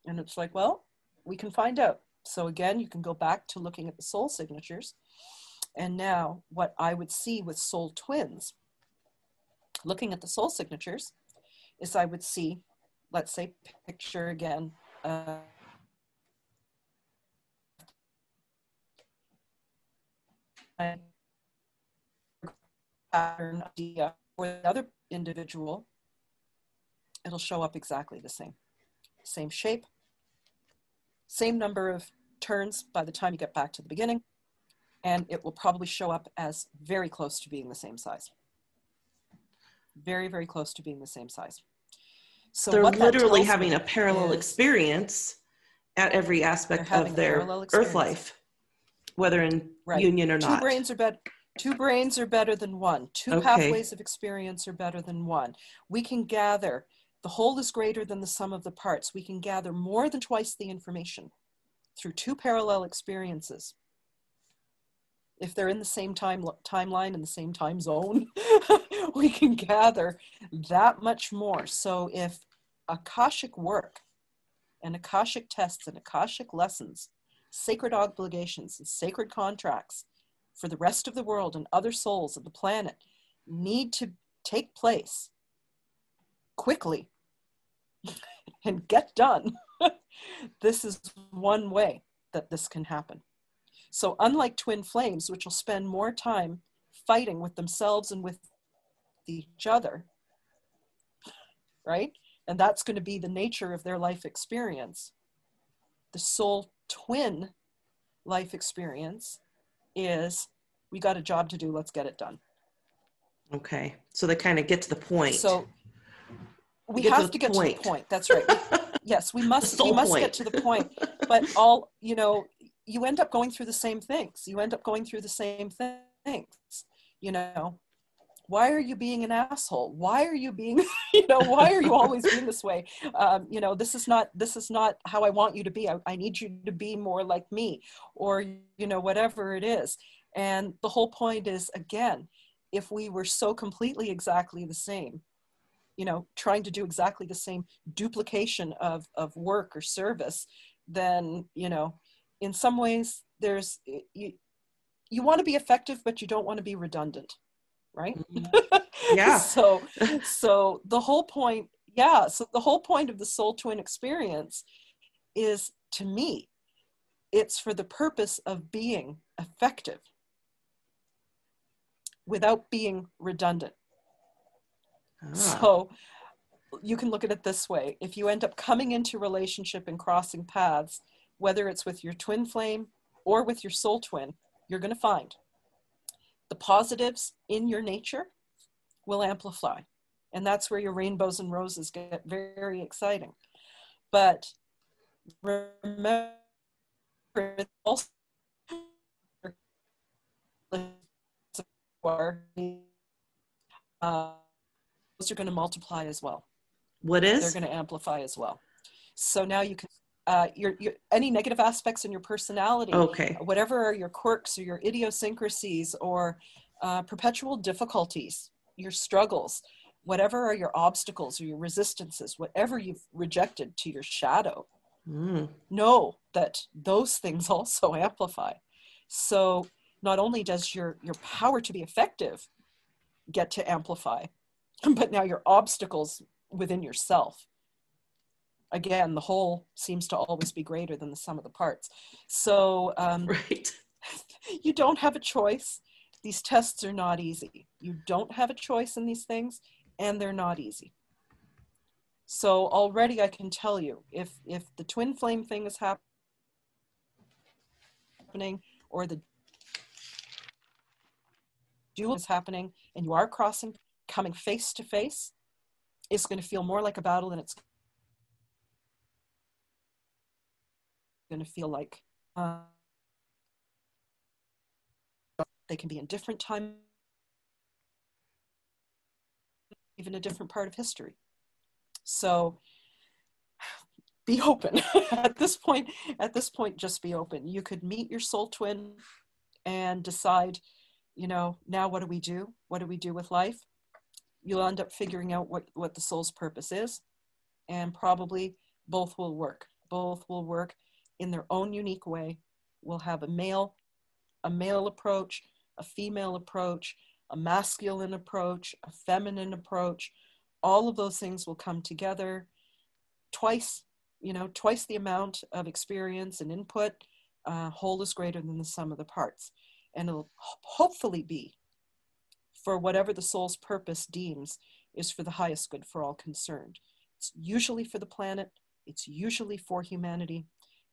And it's like, well, we can find out. So again, you can go back to looking at the soul signatures. And now what I would see with soul twins, looking at the soul signatures, is I would see, let's say, picture again, uh, pattern idea for the other individual. It'll show up exactly the same. Same shape, same number of turns by the time you get back to the beginning, and it will probably show up as very close to being the same size. Very, very close to being the same size. So they're literally having a parallel experience at every aspect of their earth life, whether in union or not. Two brains are better. Two brains are better than one. Two okay. pathways of experience are better than one. We can gather, the whole is greater than the sum of the parts. We can gather more than twice the information through two parallel experiences. If they're in the same time timeline and the same time zone, we can gather that much more. So if Akashic work and Akashic tests and Akashic lessons, sacred obligations and sacred contracts for the rest of the world and other souls of the planet need to take place quickly and get done, this is one way that this can happen. So unlike twin flames, which will spend more time fighting with themselves and with each other, right? And that's going to be the nature of their life experience. The soul twin life experience is, we got a job to do, let's get it done. Okay. So they kind of get to the point. So we have to, to get point. to the point. That's right. Yes, we must, we must get to the point, but all, you know, you end up going through the same things. You end up going through the same things, you know, why are you being an asshole? Why are you being, you know, why are you always being this way? Um, you know, this is not, this is not how I want you to be. I, I need you to be more like me, or, you know, whatever it is. And the whole point is, again, if we were so completely exactly the same, you know, trying to do exactly the same duplication of, of work or service, then, you know, in some ways there's, you, you want to be effective, but you don't want to be redundant. Right? Yeah. so, so the whole point, yeah. So the whole point of the soul twin experience is, to me, it's for the purpose of being effective without being redundant. Ah. So you can look at it this way. If you end up coming into relationship and crossing paths, whether it's with your twin flame or with your soul twin, you're going to find the positives in your nature will amplify. And that's where your rainbows and roses get very exciting. But remember, it's also uh, those are going to multiply as well. What is? They're going to amplify as well. So now you can, Uh, your, your, any negative aspects in your personality, okay. Whatever are your quirks or your idiosyncrasies or uh, perpetual difficulties, your struggles, whatever are your obstacles or your resistances, whatever you've rejected to your shadow, mm. know that those things also amplify. So not only does your, your power to be effective get to amplify, but now your obstacles within yourself. Again, the whole seems to always be greater than the sum of the parts. So um, right. You don't have a choice. These tests are not easy. You don't have a choice in these things, and they're not easy. So already I can tell you, if, if the twin flame thing is hap- happening, or the dual is happening, and you are crossing, coming face to face, it's going to feel more like a battle than it's going to feel like. Uh, they can be in different time, even a different part of history. So be open. at this point, at this point, just be open. You could meet your soul twin and decide, you know, now what do we do? What do we do with life? You'll end up figuring out what, what the soul's purpose is, and probably both will work. Both will work in their own unique way. We'll have a male, a male approach, a female approach, a masculine approach, a feminine approach. All of those things will come together. Twice, you know, twice the amount of experience and input. Uh, whole is greater than the sum of the parts. And it'll hopefully be for whatever the soul's purpose deems is for the highest good for all concerned. It's usually for the planet. It's usually for humanity.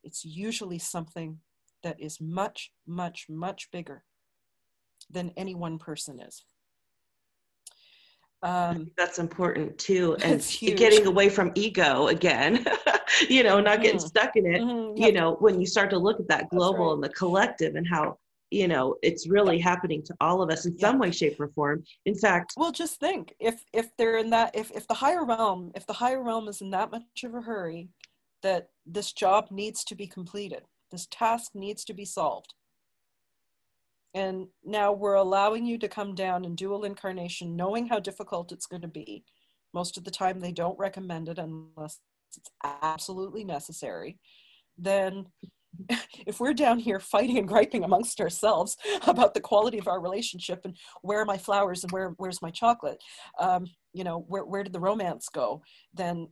It's usually something that is much, much, much bigger than any one person is. Um, that's important too. And getting away from ego again, you know, not getting mm. stuck in it, mm-hmm. you yep. know, when you start to look at that global right. and the collective and how, you know, it's really yep. happening to all of us in yep. some way, shape or form. In fact, well, just think if, if they're in that, if, if the higher realm, if the higher realm is in that much of a hurry, that this job needs to be completed. This task needs to be solved. And now we're allowing you to come down in dual incarnation, knowing how difficult it's going to be. Most of the time they don't recommend it unless it's absolutely necessary. Then if we're down here fighting and griping amongst ourselves about the quality of our relationship and where are my flowers and where where's my chocolate, um, you know, where, where did the romance go? Then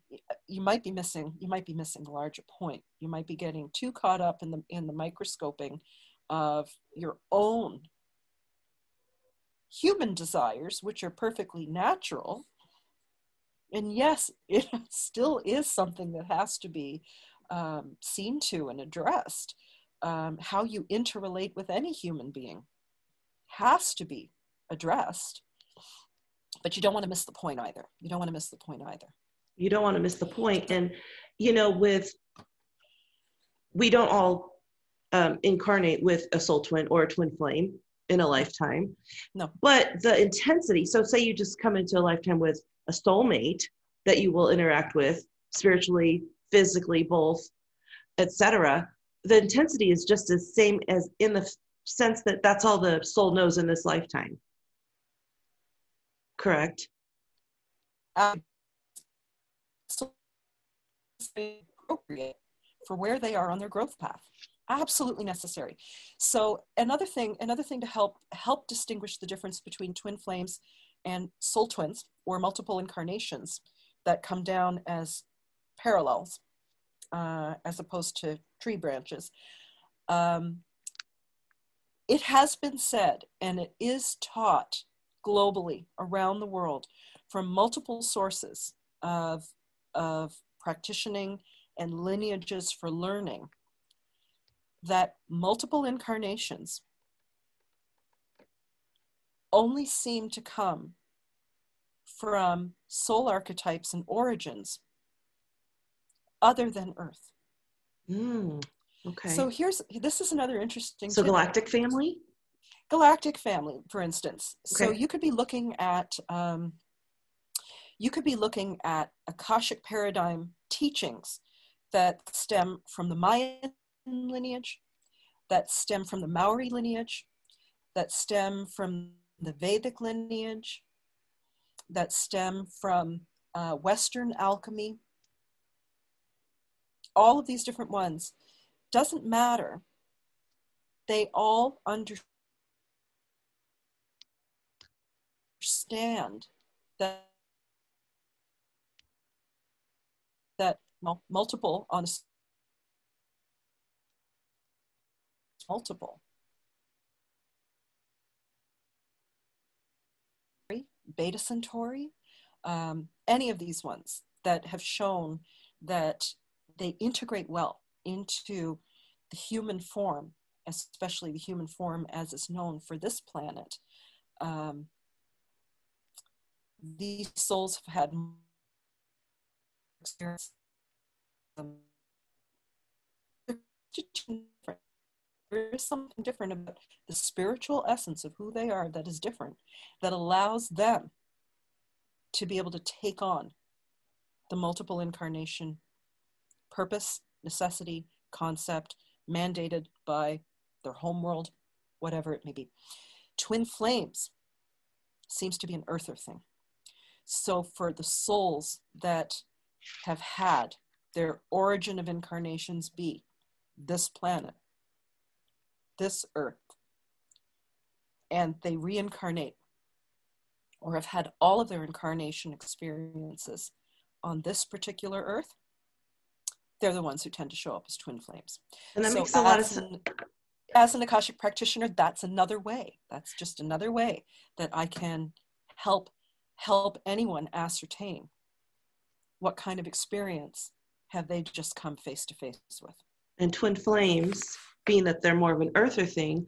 you might be missing, you might be missing the larger point. You might be getting too caught up in the, in the microscoping of your own human desires, which are perfectly natural. And yes, it still is something that has to be um, seen to and addressed. Um, how you interrelate with any human being has to be addressed, but you don't want to miss the point either. You don't want to miss the point either. You don't want to miss the point. And, you know, with, we don't all um, incarnate with a soul twin or a twin flame in a lifetime. No. But the intensity, so say you just come into a lifetime with a soulmate that you will interact with spiritually, physically, both, et cetera. The intensity is just the same as in the sense that that's all the soul knows in this lifetime. Correct? Um, so appropriate for where they are on their growth path. Absolutely necessary. So another thing, another thing to help, help distinguish the difference between twin flames and soul twins or multiple incarnations that come down as parallels, uh, as opposed to tree branches. Um, it has been said, and it is taught globally around the world from multiple sources of, of practicing and lineages for learning, that multiple incarnations only seem to come from soul archetypes and origins other than Earth. Mm, okay. So here's, this is another interesting. So galactic family? Galactic family, for instance. Okay. So you could be looking at, um, you could be looking at Akashic paradigm teachings that stem from the Mayan lineage, that stem from the Maori lineage, that stem from the Vedic lineage, that stem from uh, Western alchemy. All of these different ones, doesn't matter. They all understand that, that well, multiple on multiple Beta Centauri, um, any of these ones that have shown that they integrate well into the human form, especially the human form as is known for this planet. Um, these souls have had more experience um, there is something different about the spiritual essence of who they are that is different, that allows them to be able to take on the multiple incarnation purpose, necessity, concept, mandated by their homeworld, whatever it may be. Twin flames seems to be an earther thing. So for the souls that have had their origin of incarnations be this planet, this earth, and they reincarnate or have had all of their incarnation experiences on this particular earth, they're the ones who tend to show up as twin flames. And that so makes a lot of sense. As an Akashic practitioner, that's another way. That's just another way that I can help, help anyone ascertain what kind of experience have they just come face to face with. And twin flames, being that they're more of an earther thing,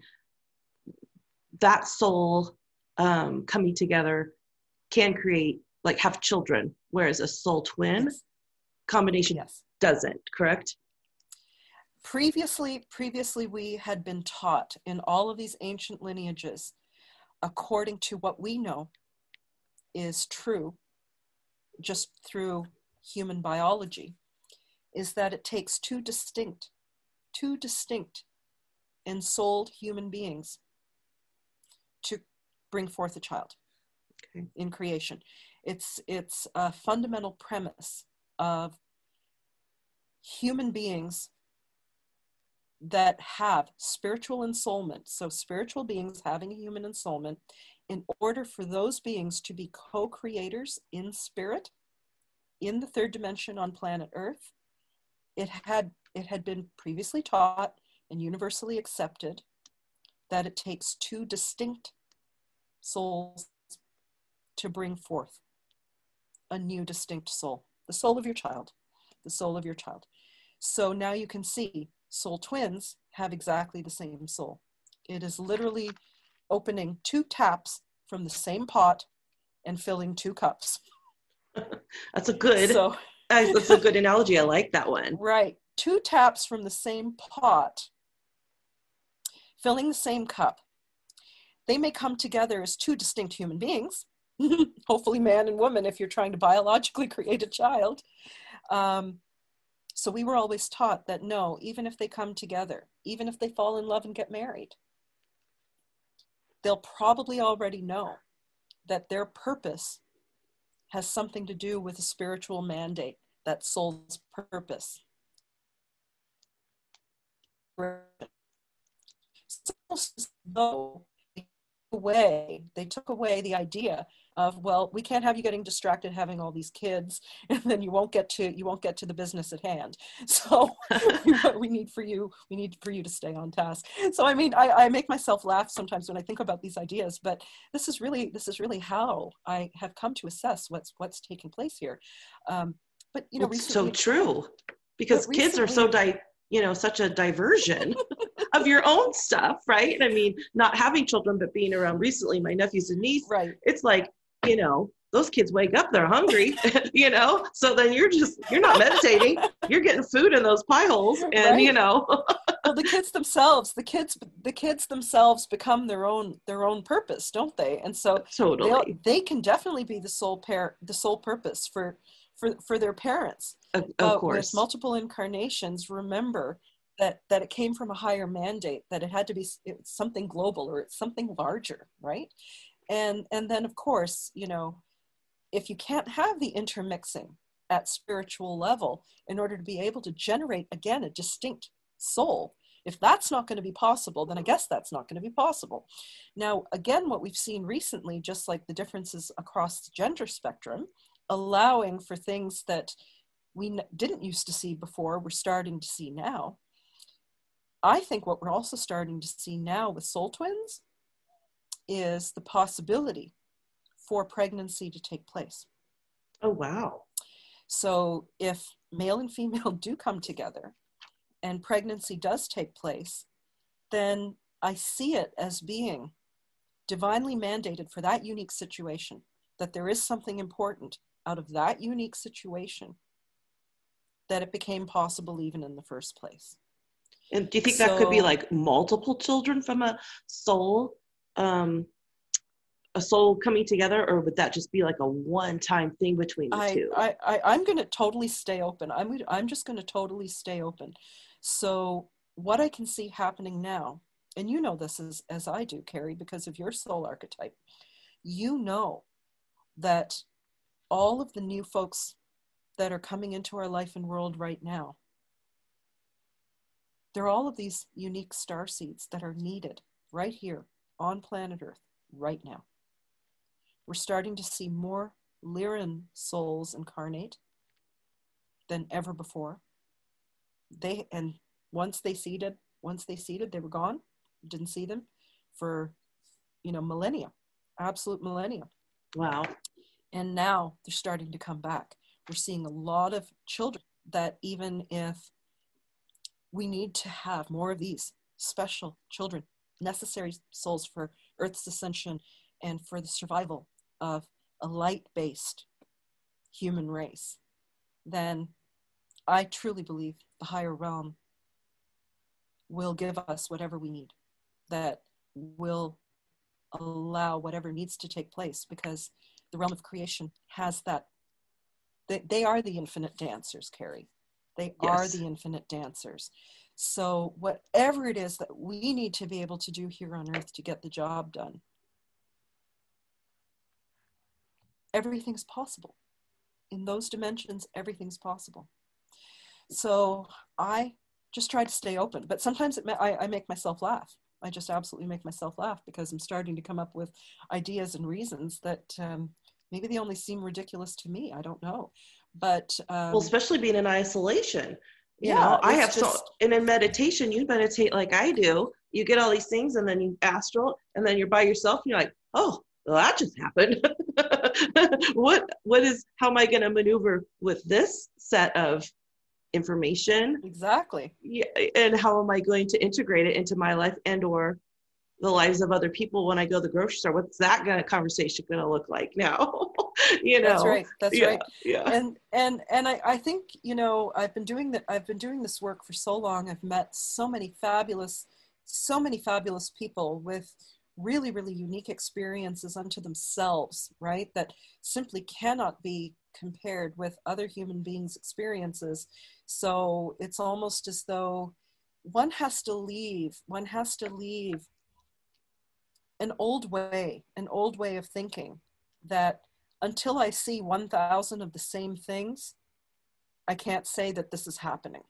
that soul um, coming together can create, like have children, whereas a soul twin yes. combination yes. doesn't, correct? Previously, previously we had been taught in all of these ancient lineages, according to what we know is true, just through human biology, is that it takes two distinct, two distinct ensouled human beings to bring forth a child okay. in creation. It's, it's a fundamental premise of human beings that have spiritual ensoulment. So spiritual beings having a human ensoulment, in order for those beings to be co-creators in spirit, in the third dimension on planet Earth, it had, it had been previously taught and universally accepted that it takes two distinct souls to bring forth a new distinct soul, the soul of your child, the soul of your child. So now you can see soul twins have exactly the same soul. It is literally opening two taps from the same pot and filling two cups. That's a good, so, that's a good analogy. I like that one. Right. Two taps from the same pot, filling the same cup. They may come together as two distinct human beings, hopefully man and woman, if you're trying to biologically create a child. Um, so we were always taught that no, even if they come together, even if they fall in love and get married, they'll probably already know that their purpose has something to do with a spiritual mandate, that soul's purpose. So away, they took away the idea of, well, we can't have you getting distracted having all these kids, and then you won't get to you won't get to the business at hand. So what we need for you, we need for you to stay on task. So I mean, I, I make myself laugh sometimes when I think about these ideas, but this is really this is really how I have come to assess what's what's taking place here. Um, but you know, it's recently, so true, because kids recently, are so di- you know such a diversion. Of your own stuff, right? I mean, not having children, but being around recently, my nephews and niece, right? It's like, you know, those kids wake up, they're hungry, you know? So then you're just, you're not meditating, you're getting food in those pie holes and, right? You know. Well, the kids themselves, the kids, the kids themselves become their own, their own purpose, don't they? And so totally. They can definitely be the sole pair, the sole purpose for, for, for their parents. Of, of uh, course. Multiple incarnations, remember, that that it came from a higher mandate, that it had to be it's something global or it's something larger, right? And and then of course, you know, if you can't have the intermixing at spiritual level in order to be able to generate, again, a distinct soul, if that's not going to be possible, then I guess that's not going to be possible. Now, again, what we've seen recently, just like the differences across the gender spectrum, allowing for things that we didn't used to see before, we're starting to see now. I think what we're also starting to see now with soul twins is the possibility for pregnancy to take place. Oh, wow. So if male and female do come together and pregnancy does take place, then I see it as being divinely mandated for that unique situation, that there is something important out of that unique situation that it became possible even in the first place. And do you think so, that could be like multiple children from a soul, um, a soul coming together, or would that just be like a one-time thing between the I, two? I, I, I'm going to totally stay open. I'm, I'm just going to totally stay open. So what I can see happening now, and you know this as, as I do, Carri, because of your soul archetype, you know that all of the new folks that are coming into our life and world right now, there are all of these unique star seeds that are needed right here on planet Earth right now. We're starting to see more Lyran souls incarnate than ever before. They and once they seeded, once they seeded, they were gone. Didn't see them for, you know, millennia, absolute millennia. Wow. And now they're starting to come back. We're seeing a lot of children that even if we need to have more of these special children, necessary souls for Earth's ascension and for the survival of a light-based human race, then I truly believe the higher realm will give us whatever we need, that will allow whatever needs to take place, because the realm of creation has that. They, they are the infinite dancers, Carri. They yes. are the infinite dancers. So whatever it is that we need to be able to do here on Earth to get the job done, everything's possible. In those dimensions, everything's possible. So I just try to stay open, but sometimes it ma- I, I make myself laugh. I just absolutely make myself laugh because I'm starting to come up with ideas and reasons that um, maybe they only seem ridiculous to me. I don't know. But um, well, especially being in isolation, You yeah, know, I have just... so, and in meditation, you meditate like I do. You get all these things and then you astral and then you're by yourself and you're like, oh, well, that just happened. what, what is, how am I going to maneuver with this set of information? Exactly. Yeah, and how am I going to integrate it into my life and or the lives of other people when I go to the grocery store? What's that kind of conversation going to look like now? you know, that's right. That's yeah, right. Yeah. And, and, and I, I think, you know, I've been doing that. I've been doing this work for so long. I've met so many fabulous, so many fabulous people with really, really unique experiences unto themselves, right? That simply cannot be compared with other human beings' experiences. So it's almost as though one has to leave, one has to leave an old way, an old way of thinking that until I see one thousand of the same things, I can't say that this is happening.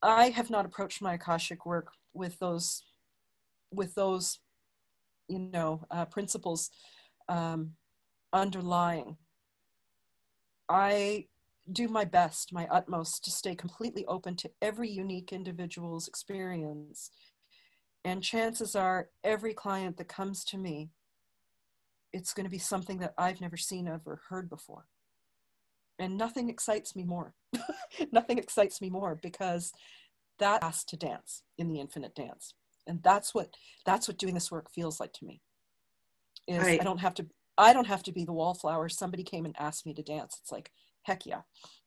I have not approached my Akashic work with those, with those, you know, uh, principles um, underlying. I do my best, my utmost to stay completely open to every unique individual's experience. And chances are every client that comes to me, it's going to be something that I've never seen of or heard before. And nothing excites me more. Nothing excites me more, because that has to dance in the infinite dance. And that's what, that's what doing this work feels like to me. Is right. I don't have to, I don't have to be the wallflower. Somebody came and asked me to dance. It's like, heck yeah.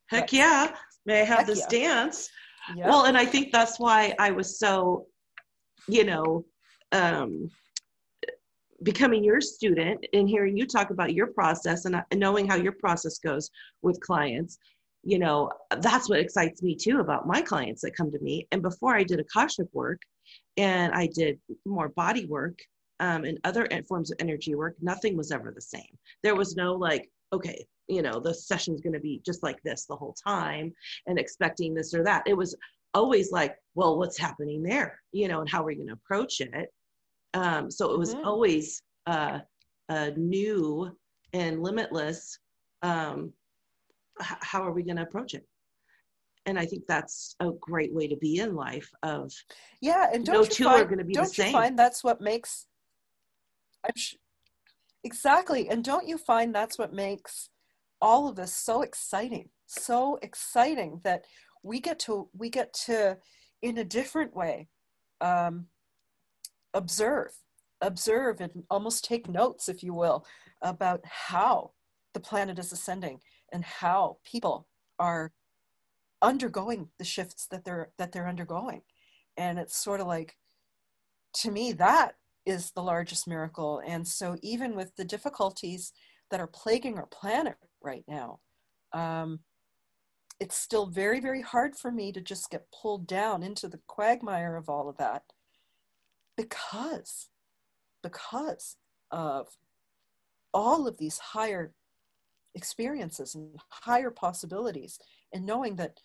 Heck but, yeah. May I have this yeah. dance? Yeah. Well, and I think that's why I was so, you know, um, becoming your student and hearing you talk about your process and knowing how your process goes with clients, you know, that's what excites me too about my clients that come to me. And before I did Akashic work and I did more body work um, and other forms of energy work, nothing was ever the same. There was no like, okay, you know, the session's going to be just like this the whole time and expecting this or that. It was always like, well, what's happening there, you know, and how are we going to approach it? Um, so it was mm-hmm. always uh, a new and limitless, um, h- how are we going to approach it? And I think that's a great way to be in life of, yeah, and don't no you two find, are going to be the same. Don't you find that's what makes, I'm sh- exactly, and don't you find that's what makes all of this so exciting, so exciting that we get to, we get to, in a different way, um, observe, observe and almost take notes, if you will, about how the planet is ascending and how people are undergoing the shifts that they're, that they're undergoing. And it's sort of like, to me, that is the largest miracle. And so even with the difficulties that are plaguing our planet right now, um, it's still very, very hard for me to just get pulled down into the quagmire of all of that, because, because of all of these higher experiences and higher possibilities, and knowing that,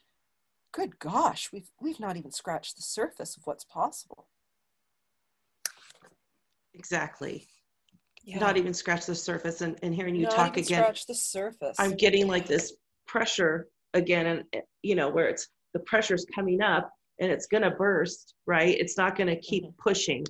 good gosh, we've, we've not even scratched the surface of what's possible. Exactly. Yeah. Not even scratch the surface. And, and hearing you not talk again, scratch the surface. I'm getting like this pressure again, and you know, where it's the pressure's coming up and it's going to burst, right? It's not going to keep mm-hmm. pushing,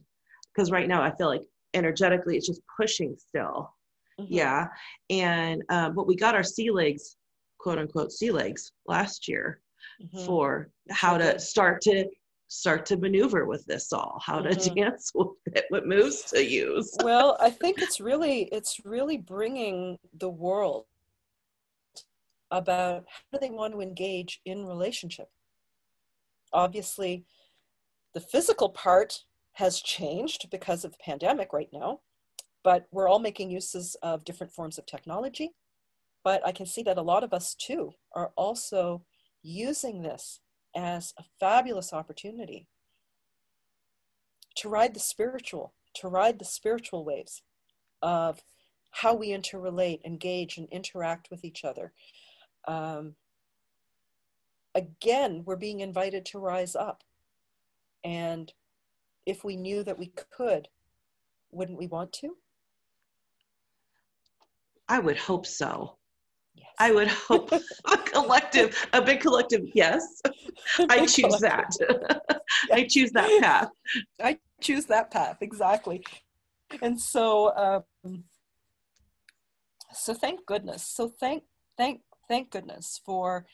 because right now I feel like energetically it's just pushing still. Mm-hmm. Yeah. And, um, but we got our sea legs, quote unquote, sea legs last year mm-hmm. for how okay. to start to start to maneuver with this all, how mm-hmm. to dance with it, what moves to use. Well, I think it's really, it's really bringing the world about how do they want to engage in relationship. Obviously, the physical part has changed because of the pandemic right now, but we're all making uses of different forms of technology. But I can see that a lot of us too are also using this as a fabulous opportunity to ride the spiritual, to ride the spiritual waves of how we interrelate, engage, and interact with each other. Um, Again, we're being invited to rise up. And if we knew that we could, wouldn't we want to? I would hope so. Yes. I would hope a collective, a big collective, yes. I choose that. I choose that path. I choose that path, exactly. And so, um, so thank goodness. So thank, thank, thank goodness for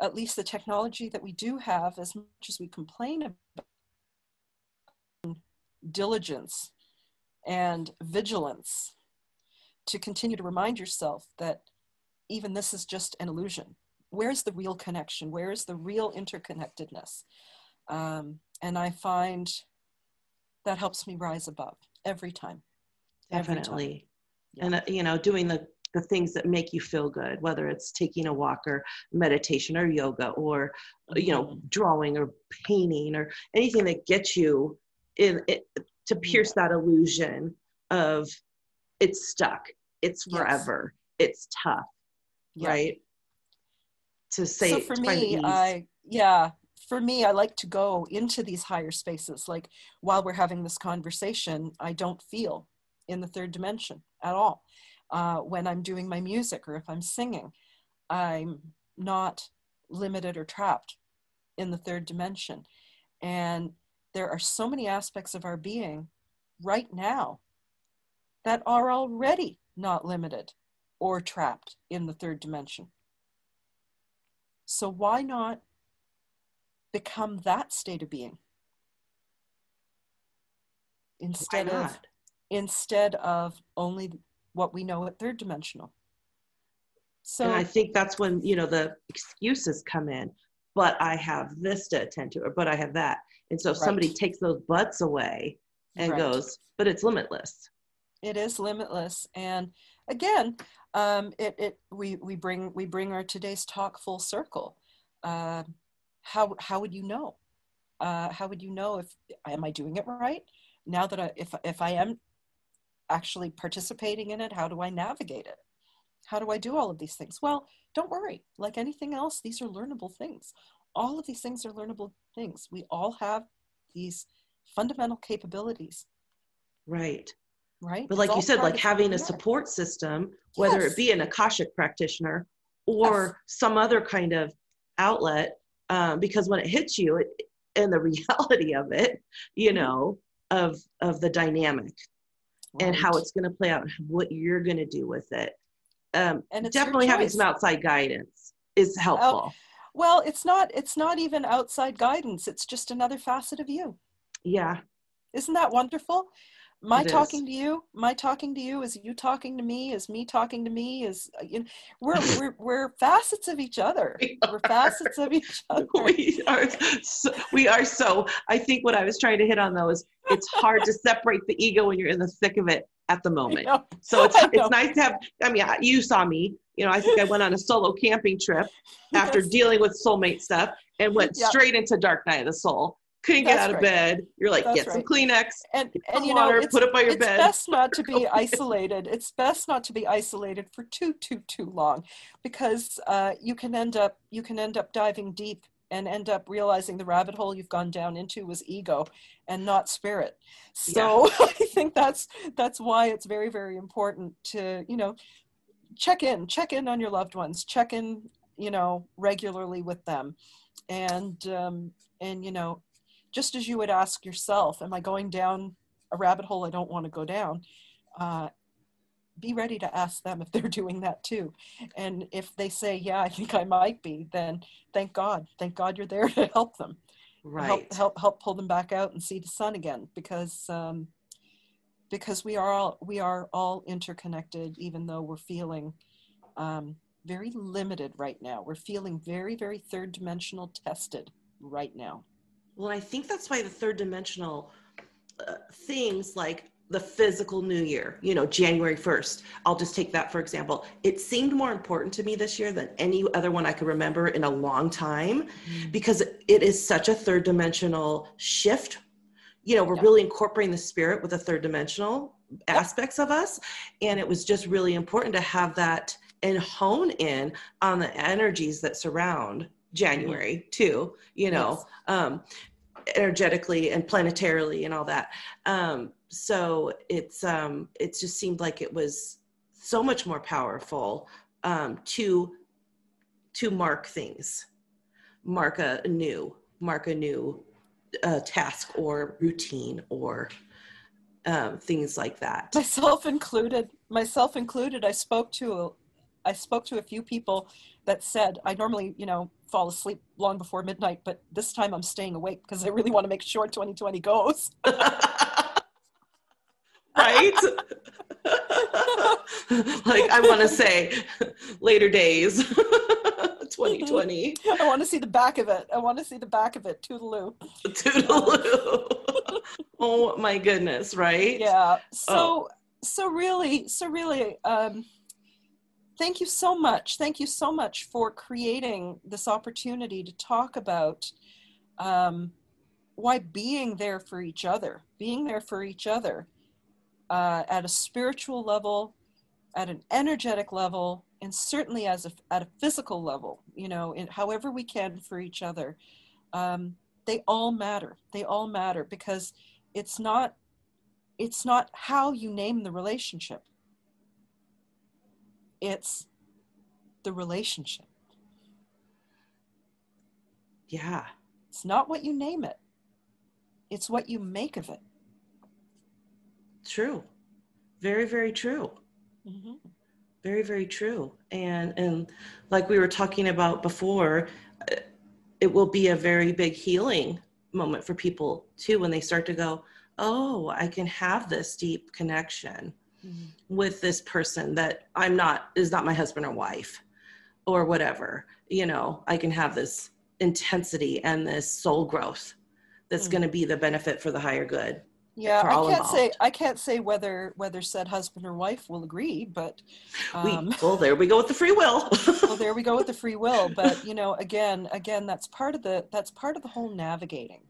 at least the technology that we do have, as much as we complain about diligence and vigilance to continue to remind yourself that even this is just an illusion. Where's the real connection? Where is the real interconnectedness? Um, and I find that helps me rise above every time. Definitely. Every time. Yeah. And, uh, you know, doing the, the things that make you feel good, whether it's taking a walk or meditation or yoga or, you know, drawing or painting or anything that gets you in it, to pierce yeah. that illusion of it's stuck, it's forever, yes. it's tough. Yeah. Right. To say, so for me, I, yeah, for me, I like to go into these higher spaces. Like while we're having this conversation, I don't feel in the third dimension at all. Uh, when I'm doing my music or if I'm singing, I'm not limited or trapped in the third dimension. And there are so many aspects of our being right now that are already not limited or trapped in the third dimension. So why not become that state of being? Instead of, instead of only what we know at third dimensional. So and I think that's when, you know, the excuses come in, but I have this to attend to, or but I have that. And so if right. somebody takes those buts away and right. goes, but it's limitless. It is limitless. And again, um, it, it, we, we bring, we bring our today's talk full circle. Uh, how, how would you know? Uh, how would you know if, am I doing it right? Now that I, if, if I am actually participating in it, how do I navigate it? How do I do all of these things? Well, don't worry. Like anything else, these are learnable things. All of these things are learnable things. We all have these fundamental capabilities. Right. Right. But like you said, like having a support system, whether yes. it be an Akashic practitioner or yes. some other kind of outlet, um, because when it hits you it, and the reality of it, you know, of, of the dynamic right. and how it's going to play out and what you're going to do with it. Um, and definitely having some outside guidance is helpful. Oh, well, it's not, it's not even outside guidance. It's just another facet of you. Yeah. Isn't that wonderful? My talking to you, my talking to you is you talking to me, is me talking to me, is, you know, we're, we're, we're facets of each other. We we're are. facets of each other. We are, so, we are so, I think what I was trying to hit on though is it's hard to separate the ego when you're in the thick of it at the moment. So it's, it's nice to have, I mean, you saw me, you know, I think I went on a solo camping trip after yes. dealing with soulmate stuff and went yep. straight into Dark Night of the Soul. Couldn't get That's out of right. bed. You're like, That's get right. some Kleenex, and, and you water, know, put it by your it's bed. It's best not to be isolated. It's best not to be isolated for too, too, too long, because uh, you can end up, you can end up diving deep and end up realizing the rabbit hole you've gone down into was ego and not spirit. So yeah. I think that's, that's why it's very, very important to, you know, check in, check in on your loved ones, check in, you know, regularly with them. And, um, and, you know, just as you would ask yourself, am I going down a rabbit hole I don't want to go down? Uh, be ready to ask them if they're doing that too. And if they say, yeah, I think I might be, then thank God. Thank God you're there to help them. Right. Help, help, help pull them back out and see the sun again, because, um, because we are all, we are all interconnected, even though we're feeling um, very limited right now. We're feeling very, very third dimensional tested right now. Well, I think that's why the third dimensional uh, things like the physical new year, you know, January first, I'll just take that for example. It seemed more important to me this year than any other one I could remember in a long time, because it is such a third dimensional shift. You know, we're yeah. really incorporating the spirit with the third dimensional yeah. aspects of us. And it was just really important to have that and hone in on the energies that surround January too, you know, yes. um, energetically and planetarily and all that. Um, so it's, um, it just seemed like it was so much more powerful um, to to mark things, mark a new, mark a new uh, task or routine or um, things like that. Myself included, myself included, I spoke to a, I spoke to a few people that said, I normally, you know, fall asleep long before midnight, but this time I'm staying awake because I really want to make sure twenty twenty goes. Right? Like, I want to say later days, twenty twenty. I want to see the back of it. I want to see the back of it. Toodaloo. Toodaloo. Oh my goodness. Right? Yeah. So, oh. so really, so really, um, thank you so much. Thank you so much for creating this opportunity to talk about um, why being there for each other, being there for each other uh, at a spiritual level, at an energetic level, and certainly as a, at a physical level, you know, in however we can for each other. Um, they all matter. They all matter because it's not, it's not how you name the relationship. It's the relationship. Yeah. It's not what you name it. It's what you make of it. True. Very, very true. Mm-hmm. Very, very true. And, and like we were talking about before, it will be a very big healing moment for people too, when they start to go, oh, I can have this deep connection. Mm-hmm. With this person that I'm not, is not my husband or wife or whatever, you know, I can have this intensity and this soul growth that's mm-hmm. going to be the benefit for the higher good. Yeah. I can't involved. say, I can't say whether, whether said husband or wife will agree, but, um, we, well, there we go with the free will. Well, there we go with the free will. But you know, again, again, that's part of the, that's part of the whole navigating.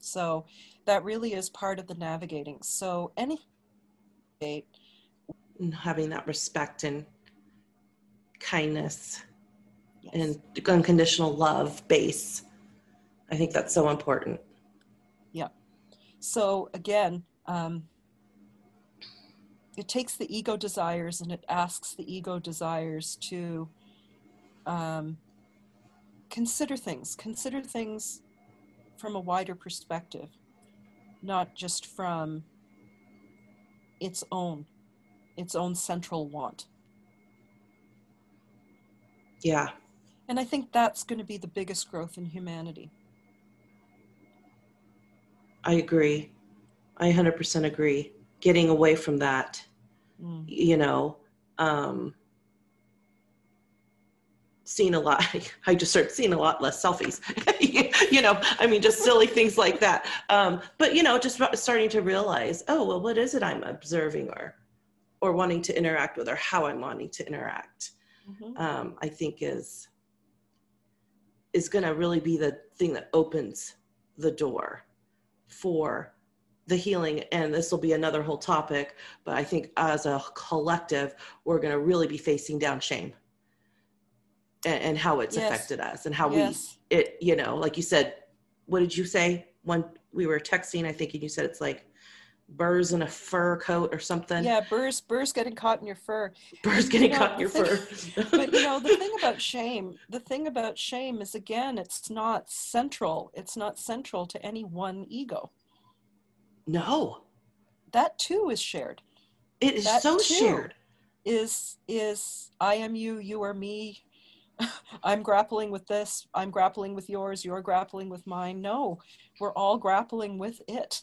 So that really is part of the navigating. So any and having that respect and kindness, yes, and unconditional love base. I think that's so important. Yeah. So again, um, it takes the ego desires and it asks the ego desires to um, consider things, consider things from a wider perspective, not just from its own, its own central want. Yeah. And I think that's going to be the biggest growth in humanity. I agree. I one hundred percent agree. Getting away from that, mm. you know, um, seeing a lot, I just started seeing a lot less selfies, you know, I mean, just silly things like that. Um, but, you know, just starting to realize, oh, well, what is it I'm observing or, or wanting to interact with, or how I'm wanting to interact, mm-hmm. um, I think is, is going to really be the thing that opens the door for the healing. And this will be another whole topic, but I think as a collective, we're going to really be facing down shame. And, and how it's yes. affected us and how yes. we, it, you know, like you said, what did you say when we were texting, I think, and you said, it's like burrs in a fur coat or something. Yeah. Burrs, burrs getting caught in your fur. Burrs getting you know, caught in your thing, fur. But you know, the thing about shame, the thing about shame is, again, it's not central. It's not central to any one ego. No. That too is shared. It is that so shared. Is, is I am you, you are me. I'm grappling with this, I'm grappling with yours, you're grappling with mine. No, we're all grappling with it.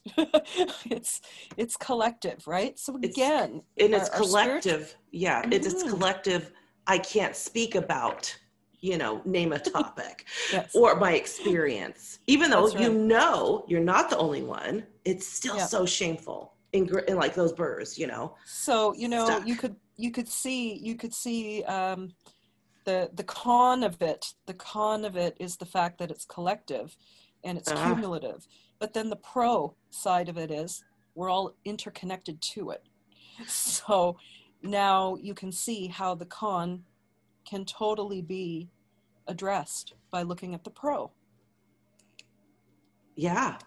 it's it's collective, right? So again, it's, and it's our, collective. Our spirit- yeah, mm-hmm. it's collective. I can't speak about, you know, name a topic yes. or my experience. Even though right. you know you're not the only one, it's still yeah. so shameful in, in like those burrs, you know. So, you know, stuck. you could you could see you could see um The, the con of it, the con of it is the fact that it's collective and it's uh-huh. cumulative. But then the pro side of it is we're all interconnected to it. So now you can see how the con can totally be addressed by looking at the pro. Yeah.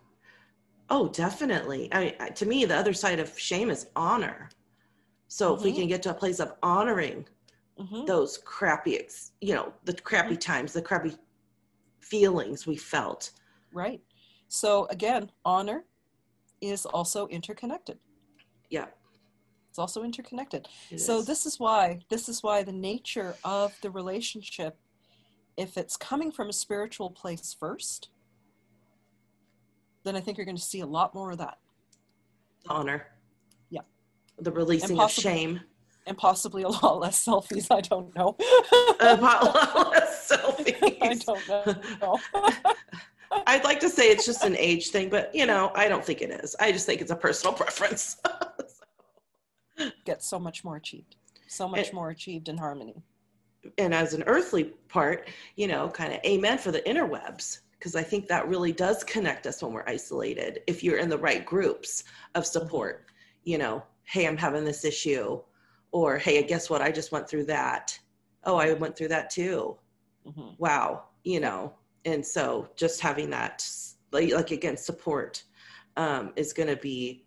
Oh, definitely. I, I, to me, the other side of shame is honor. So mm-hmm. if we can get to a place of honoring mm-hmm. those crappy, ex, you know, the crappy mm-hmm. times, the crappy feelings we felt. Right. So again, honor is also interconnected. Yeah. It's also interconnected. It so is. This is why, this is why the nature of the relationship, if it's coming from a spiritual place first, then I think you're going to see a lot more of that. Honor. Yeah. The releasing possibly, of shame. And possibly a lot less selfies. I don't know. A lot less selfies. I don't know. I'd like to say it's just an age thing, but you know, I don't think it is. I just think it's a personal preference. So. Get so much more achieved. So much it, more achieved in harmony. And as an earthly part, you know, kind of amen for the interwebs, because I think that really does connect us when we're isolated. If you're in the right groups of support, you know, hey, I'm having this issue, or hey, guess what? I just went through that. Oh, I went through that too. Mm-hmm. Wow. You know, and so just having that, like, like again, support um, is going to be,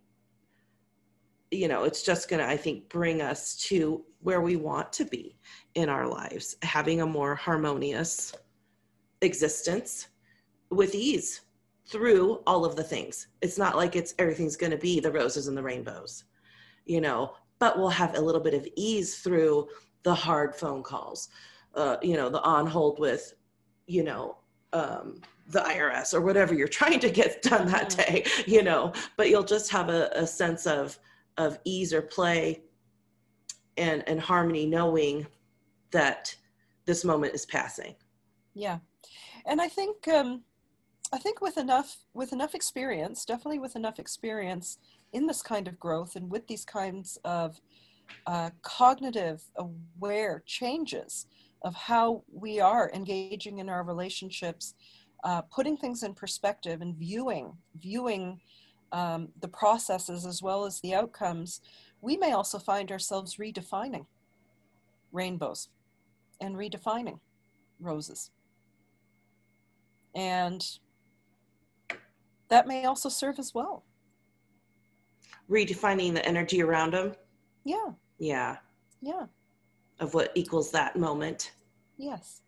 you know, it's just going to, I think, bring us to where we want to be in our lives, having a more harmonious existence with ease through all of the things. It's not like it's everything's going to be the roses and the rainbows, you know, but we'll have a little bit of ease through the hard phone calls, uh, you know, the on hold with, you know, um, the I R S or whatever you're trying to get done that day, you know, but you'll just have a, a sense of, of ease or play and, and harmony, knowing that this moment is passing. Yeah. And I think, um, I think with enough, with enough experience, definitely with enough experience in this kind of growth and with these kinds of uh, cognitive aware changes of how we are engaging in our relationships, uh, putting things in perspective and viewing, viewing um, the processes as well as the outcomes, we may also find ourselves redefining rainbows and redefining roses. And that may also serve as well. Redefining the energy around them. Yeah. Yeah. Yeah. Of what equals that moment. Yes.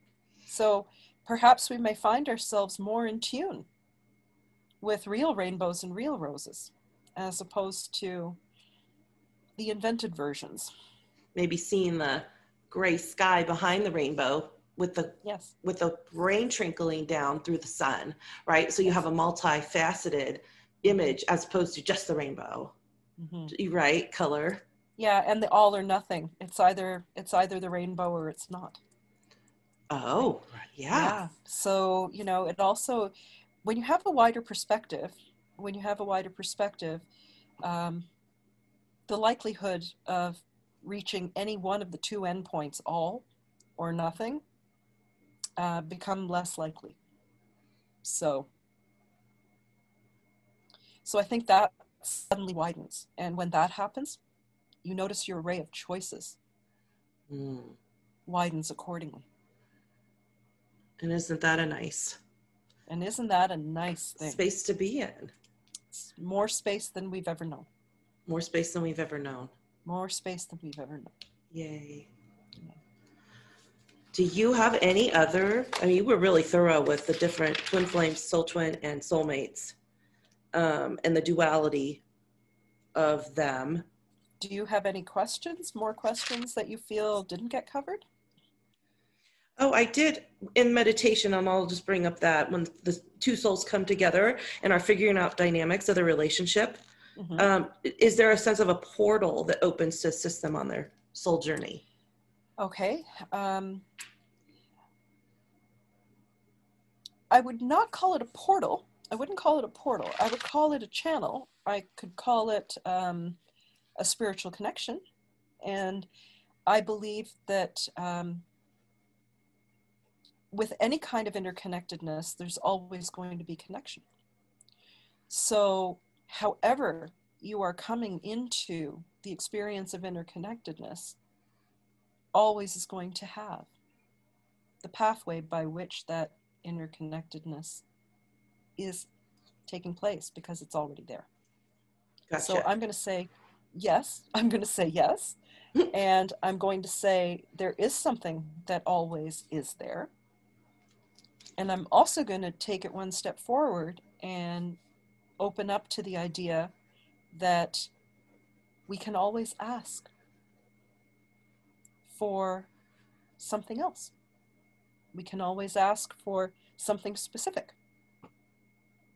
So perhaps we may find ourselves more in tune with real rainbows and real roses, as opposed to the invented versions. Maybe seeing the gray sky behind the rainbow with the yes. with the rain trickling down through the sun, right? So you have a multifaceted image as opposed to just the rainbow, mm-hmm. right? Color. Yeah, and the all or nothing. It's either it's either the rainbow or it's not. Oh, right. yeah. yeah. So, you know, it also, when you have a wider perspective, when you have a wider perspective, um, the likelihood of reaching any one of the two endpoints, all or nothing, Uh, become less likely. So, so I think that suddenly widens. And when that happens, you notice your array of choices mm. widens accordingly. And isn't that a nice? And isn't that a nice thing? Space to be in. It's more space than we've ever known. More space than we've ever known. More space than we've ever known. Yay. Do you have any other, I mean, you were really thorough with the different twin flames, soul twin and soulmates, um, and the duality of them. Do you have any questions, more questions that you feel didn't get covered? Oh, I did in meditation, and I'll just bring up that when the two souls come together and are figuring out dynamics of the relationship, mm-hmm. um, is there a sense of a portal that opens to assist them on their soul journey? Okay. Um, I would not call it a portal. I wouldn't call it a portal. I would call it a channel. I could call it um, a spiritual connection. And I believe that um, with any kind of interconnectedness, there's always going to be connection. So however you are coming into the experience of interconnectedness, always is going to have the pathway by which that interconnectedness is taking place, because it's already there. Gotcha. So I'm going to say yes. I'm going to say yes. And I'm going to say there is something that always is there. And I'm also going to take it one step forward and open up to the idea that we can always ask for something else. We can always ask for something specific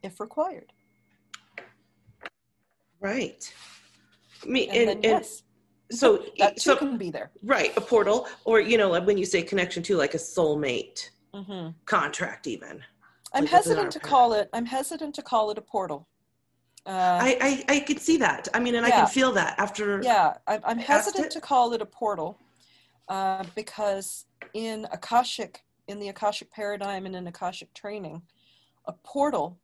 if required. Right. I mean, and, and, then, and yes. So that too so, can be there. Right. A portal, or, you know, when you say connection to, like, a soulmate mm-hmm. contract, even. I'm like hesitant to path. call it, I'm hesitant to call it a portal. Uh, I, I, I could see that. I mean, and yeah. I can feel that after. Yeah. I'm, I'm hesitant it. to call it a portal uh, because in Akashic, in the Akashic paradigm and in Akashic training, a portal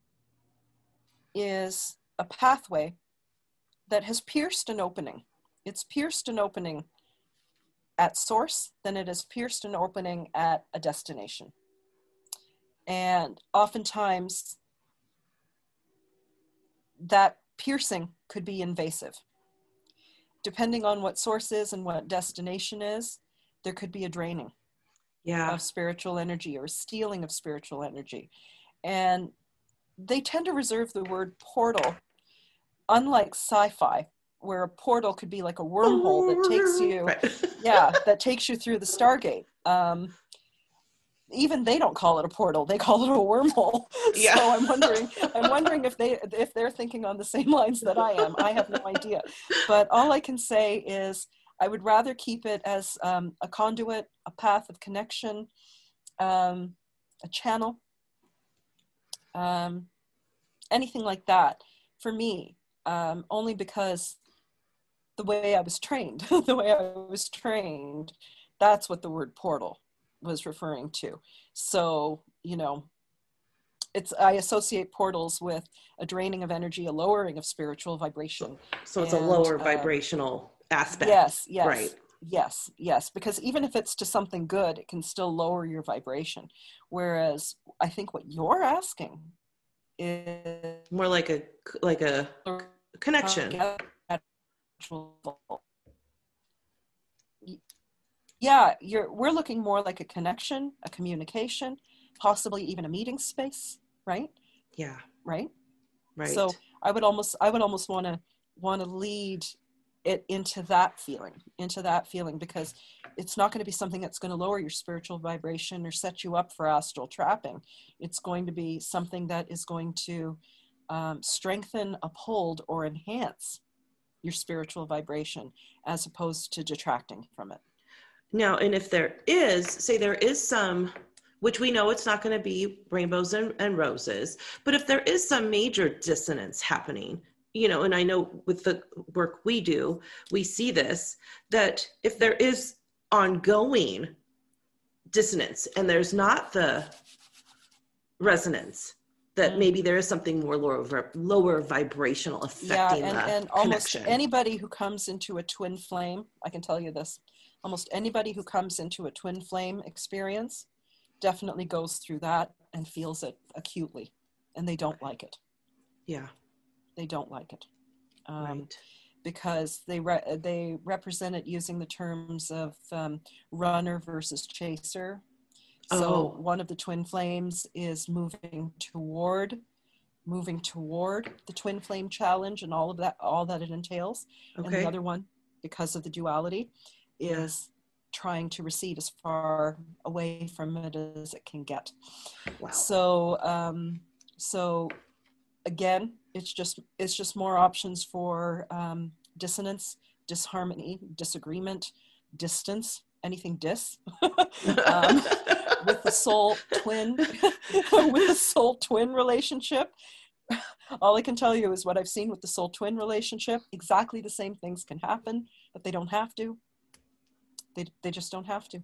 is a pathway that has pierced an opening. It's pierced an opening at source, then it has pierced an opening at a destination. And oftentimes that piercing could be invasive. Depending on what source is and what destination is, there could be a draining yeah. of spiritual energy or a stealing of spiritual energy. And they tend to reserve the word portal, unlike sci-fi, where a portal could be like a wormhole that takes you, right. yeah, that takes you through the Stargate. Um, even they don't call it a portal; they call it a wormhole. Yeah. So I'm wondering, I'm wondering if they, if they're thinking on the same lines that I am. I have no idea. But all I can say is, I would rather keep it as um, a conduit, a path of connection, um, a channel, um, anything like that. For me, um, only because. The way I was trained, the way I was trained, that's what the word portal was referring to. So, you know, it's, I associate portals with a draining of energy, a lowering of spiritual vibration. So it's and, a lower uh, vibrational aspect. Yes, yes, right. yes, yes. Because even if it's to something good, it can still lower your vibration. Whereas I think what you're asking is more like a, like a connection. Yeah, you're, we're looking more like a connection, a communication, possibly even a meeting space, right? Yeah. Right? Right. So I would almost, I would almost want to, want to lead it into that feeling, into that feeling, because it's not going to be something that's going to lower your spiritual vibration or set you up for astral trapping. It's going to be something that is going to um, strengthen, uphold, or enhance your spiritual vibration, as opposed to detracting from it. Now, and if there is, say there is some, which we know it's not going to be rainbows and, and roses, but if there is some major dissonance happening, you know, and I know with the work we do, we see this, that if there is ongoing dissonance and there's not the resonance, that maybe there is something more lower, lower vibrational affecting yeah, and, the and almost connection. Anybody who comes into a twin flame, I can tell you this, almost anybody who comes into a twin flame experience definitely goes through that and feels it acutely, and they don't like it. Yeah. They don't like it. Um, right. Because they, re they represent it using the terms of um, runner versus chaser. So oh. one of the twin flames is moving toward, moving toward the twin flame challenge and all of that, all that it entails. Okay. And the other one, because of the duality, is trying to recede as far away from it as it can get. Wow. So, um, so again, it's just, it's just more options for um, dissonance, disharmony, disagreement, distance, anything dis. um, with the soul twin, with the soul twin relationship. All I can tell you is what I've seen with the soul twin relationship. Exactly the same things can happen, but they don't have to. They, they just don't have to.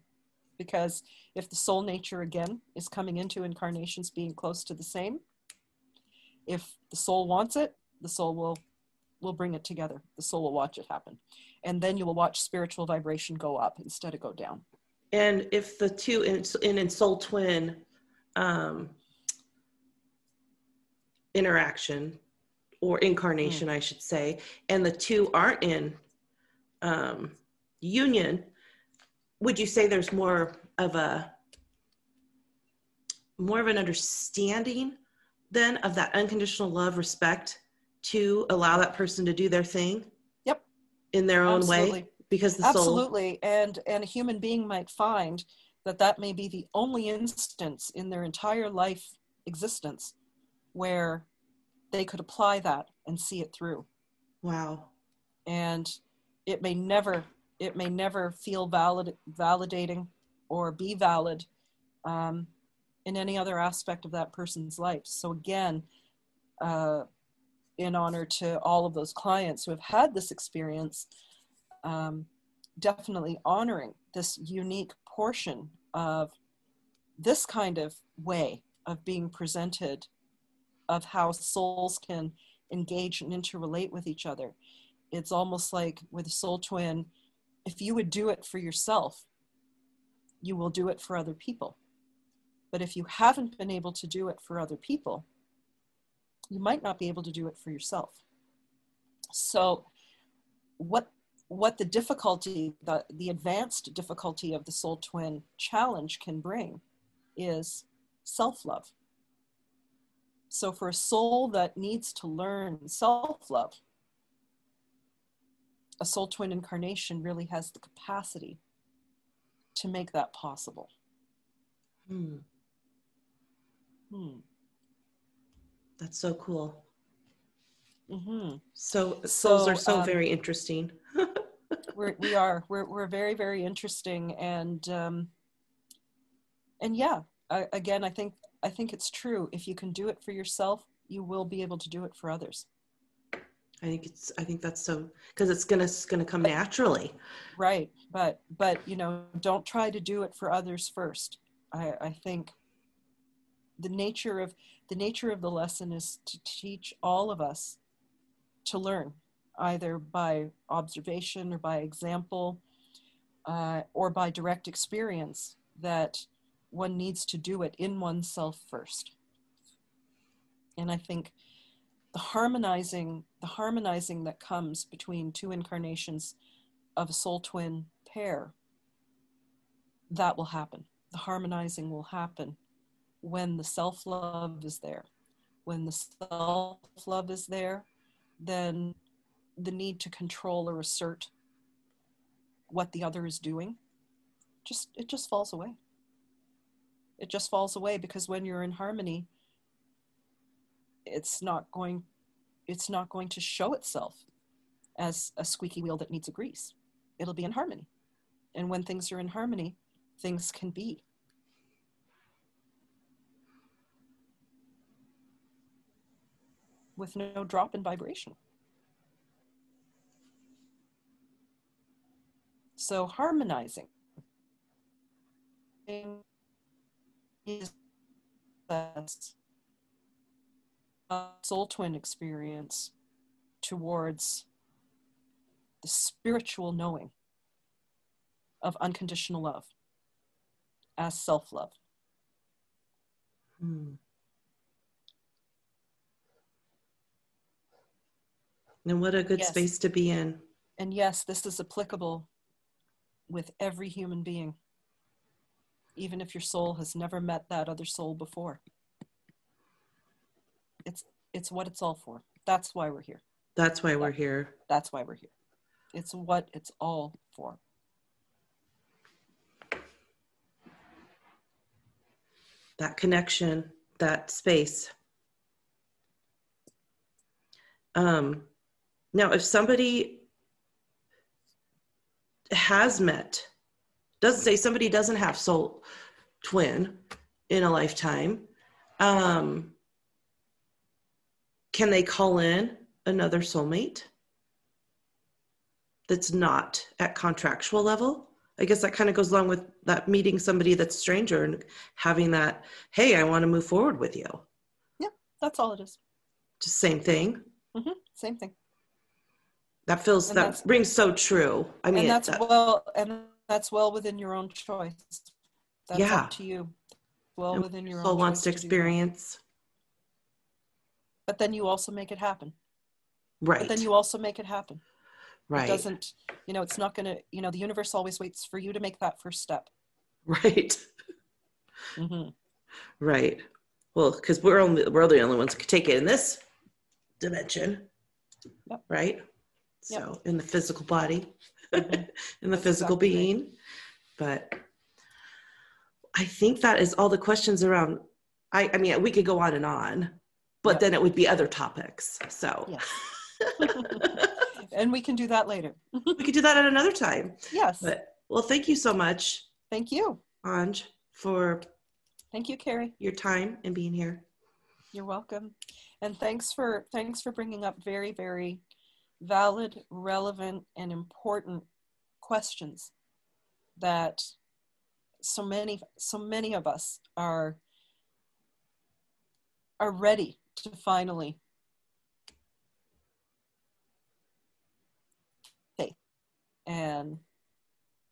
Because if the soul nature again is coming into incarnations being close to the same, if the soul wants it, the soul will, will bring it together. The soul will watch it happen. And then you will watch spiritual vibration go up instead of go down. And if the two in in, in soul twin um, interaction or incarnation, mm. I should say, and the two aren't in um, union, would you say there's more of a, more of an understanding then of that unconditional love, respect to allow that person to do their thing? Yep. In their own Absolutely. way? Because the Absolutely. soul. Absolutely. And, and a human being might find that that may be the only instance in their entire life existence where they could apply that and see it through. Wow. And it may never, it may never feel valid, validating or be valid um, in any other aspect of that person's life. So again, uh, in honor to all of those clients who have had this experience, um, definitely honoring this unique portion of this kind of way of being presented, of how souls can engage and interrelate with each other. It's almost like with a soul twin, if you would do it for yourself, you will do it for other people. But if you haven't been able to do it for other people, you might not be able to do it for yourself. So what, what the difficulty, the, the advanced difficulty of the soul twin challenge can bring is self-love. So for a soul that needs to learn self-love, a soul twin incarnation really has the capacity to make that possible. Hmm. Hmm. That's so cool. Mm-hmm. So souls so, are so um, very interesting. we're, we are. We're, we're very, very interesting. And, um, and yeah, I, again, I think, I think it's true. If you can do it for yourself, you will be able to do it for others. I think it's, I think that's so, because it's going to, it's going to come but, naturally. Right. But, but, you know, don't try to do it for others first. I, I think the nature of, the nature of the lesson is to teach all of us to learn, either by observation or by example, uh, or by direct experience, that one needs to do it in oneself first. And I think the harmonizing, the harmonizing that comes between two incarnations of a soul twin pair, that will happen. The harmonizing will happen when the self-love is there. When the self-love is there, then the need to control or assert what the other is doing, just, it just falls away. It just falls away, because when you're in harmony, it's not going, it's not going to show itself as a squeaky wheel that needs a grease. It'll be in harmony. And when things are in harmony, things can be. With no drop in vibration. So harmonizing is a soul twin experience towards the spiritual knowing of unconditional love as self-love. Hmm. And what a good yes. space to be in. And yes, this is applicable with every human being, even if your soul has never met that other soul before. It's, it's what it's all for. That's why we're here. That's why we're here. That's why we're here. It's what it's all for. That connection, that space. Um, Now, if somebody has met, doesn't say somebody doesn't have soul twin in a lifetime, um, can they call in another soulmate that's not at contractual level? I guess that kind of goes along with that meeting somebody that's stranger and having that, hey, I want to move forward with you. Yeah, that's all it is. Just same thing. Mm-hmm, same thing. That feels, and that rings so true. I mean, and that's that, well, and that's well within your own choice. That's yeah. up to you. Well and within your soul own wants choice to experience. To but then you also make it happen. Right. But then you also make it happen. Right. It doesn't, you know, it's not going to, you know, the universe always waits for you to make that first step. Right. Mm-hmm. Right. Well, because we're only, we're the only ones who can take it in this dimension, yep. right? Yep. So in the physical body, mm-hmm. in the That's physical exactly being. Right. But I think that is all the questions around. I, I mean, we could go on and on, but yep. then it would be other topics. So. Yes. And we can do that later. We could do that at another time. Yes. But, well, thank you so much. Thank you, Anj, for thank you, Carri, your time and being here. You're welcome. And thanks for thanks for bringing up very, very valid, relevant, and important questions that so many so many of us are are ready to finally and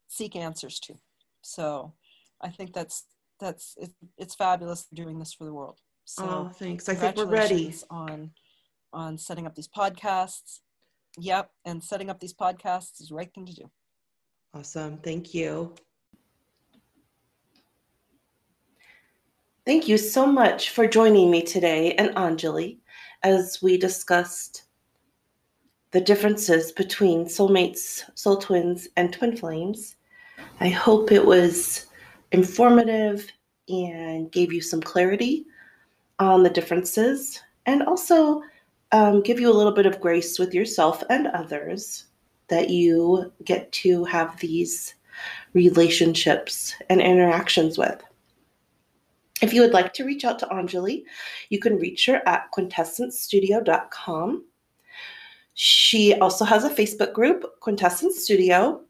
seek answers to. So I think that's that's it, it's fabulous doing this for the world. So oh, thanks. I think we're ready on on setting up these podcasts. Yep, and setting up these podcasts is the right thing to do. Awesome. Thank you. Thank you so much for joining me today and Anjali as we discussed the differences between soulmates, soul twins, and twin flames. I hope it was informative and gave you some clarity on the differences and also um, give you a little bit of grace with yourself and others that you get to have these relationships and interactions with. If you would like to reach out to Anjali, you can reach her at quintessence studio dot com. She also has a Facebook group, Quintessence Studio.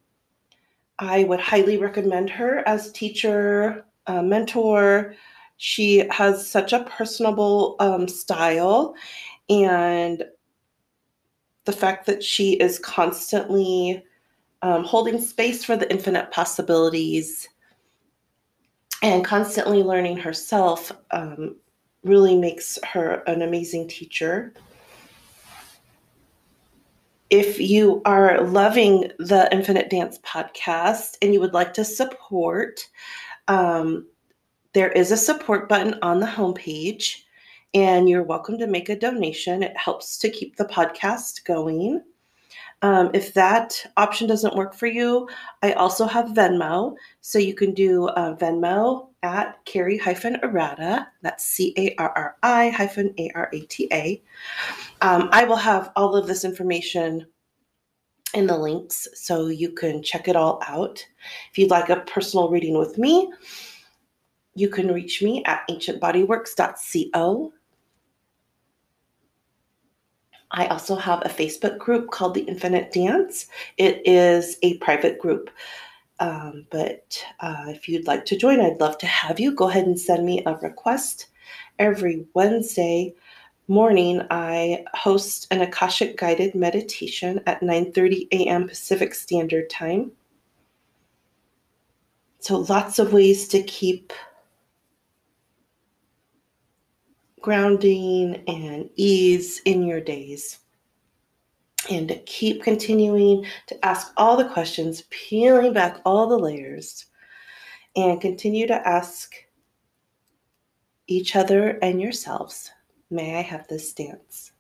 I would highly recommend her as a teacher, a mentor. She has such a personable um, style, and the fact that she is constantly um, holding space for the infinite possibilities and constantly learning herself um, really makes her an amazing teacher. If you are loving the Infinite Dance podcast and you would like to support, um, there is a support button on the homepage, and you're welcome to make a donation. It helps to keep the podcast going. Um, if that option doesn't work for you, I also have Venmo. So you can do uh, Venmo at Carri Arata. That's C A R R I hyphen A R A T A. Um, I will have all of this information in the links so you can check it all out. If you'd like a personal reading with me, you can reach me at ancient body works dot co. I also have a Facebook group called The Infinite Dance. It is a private group, um, but uh, if you'd like to join, I'd love to have you. Go ahead and send me a request. Every Wednesday morning, I host an Akashic guided meditation at nine thirty a.m. Pacific Standard Time. So lots of ways to keep grounding and ease in your days, and to keep continuing to ask all the questions, peeling back all the layers, and continue to ask each other and yourselves, may I have this dance?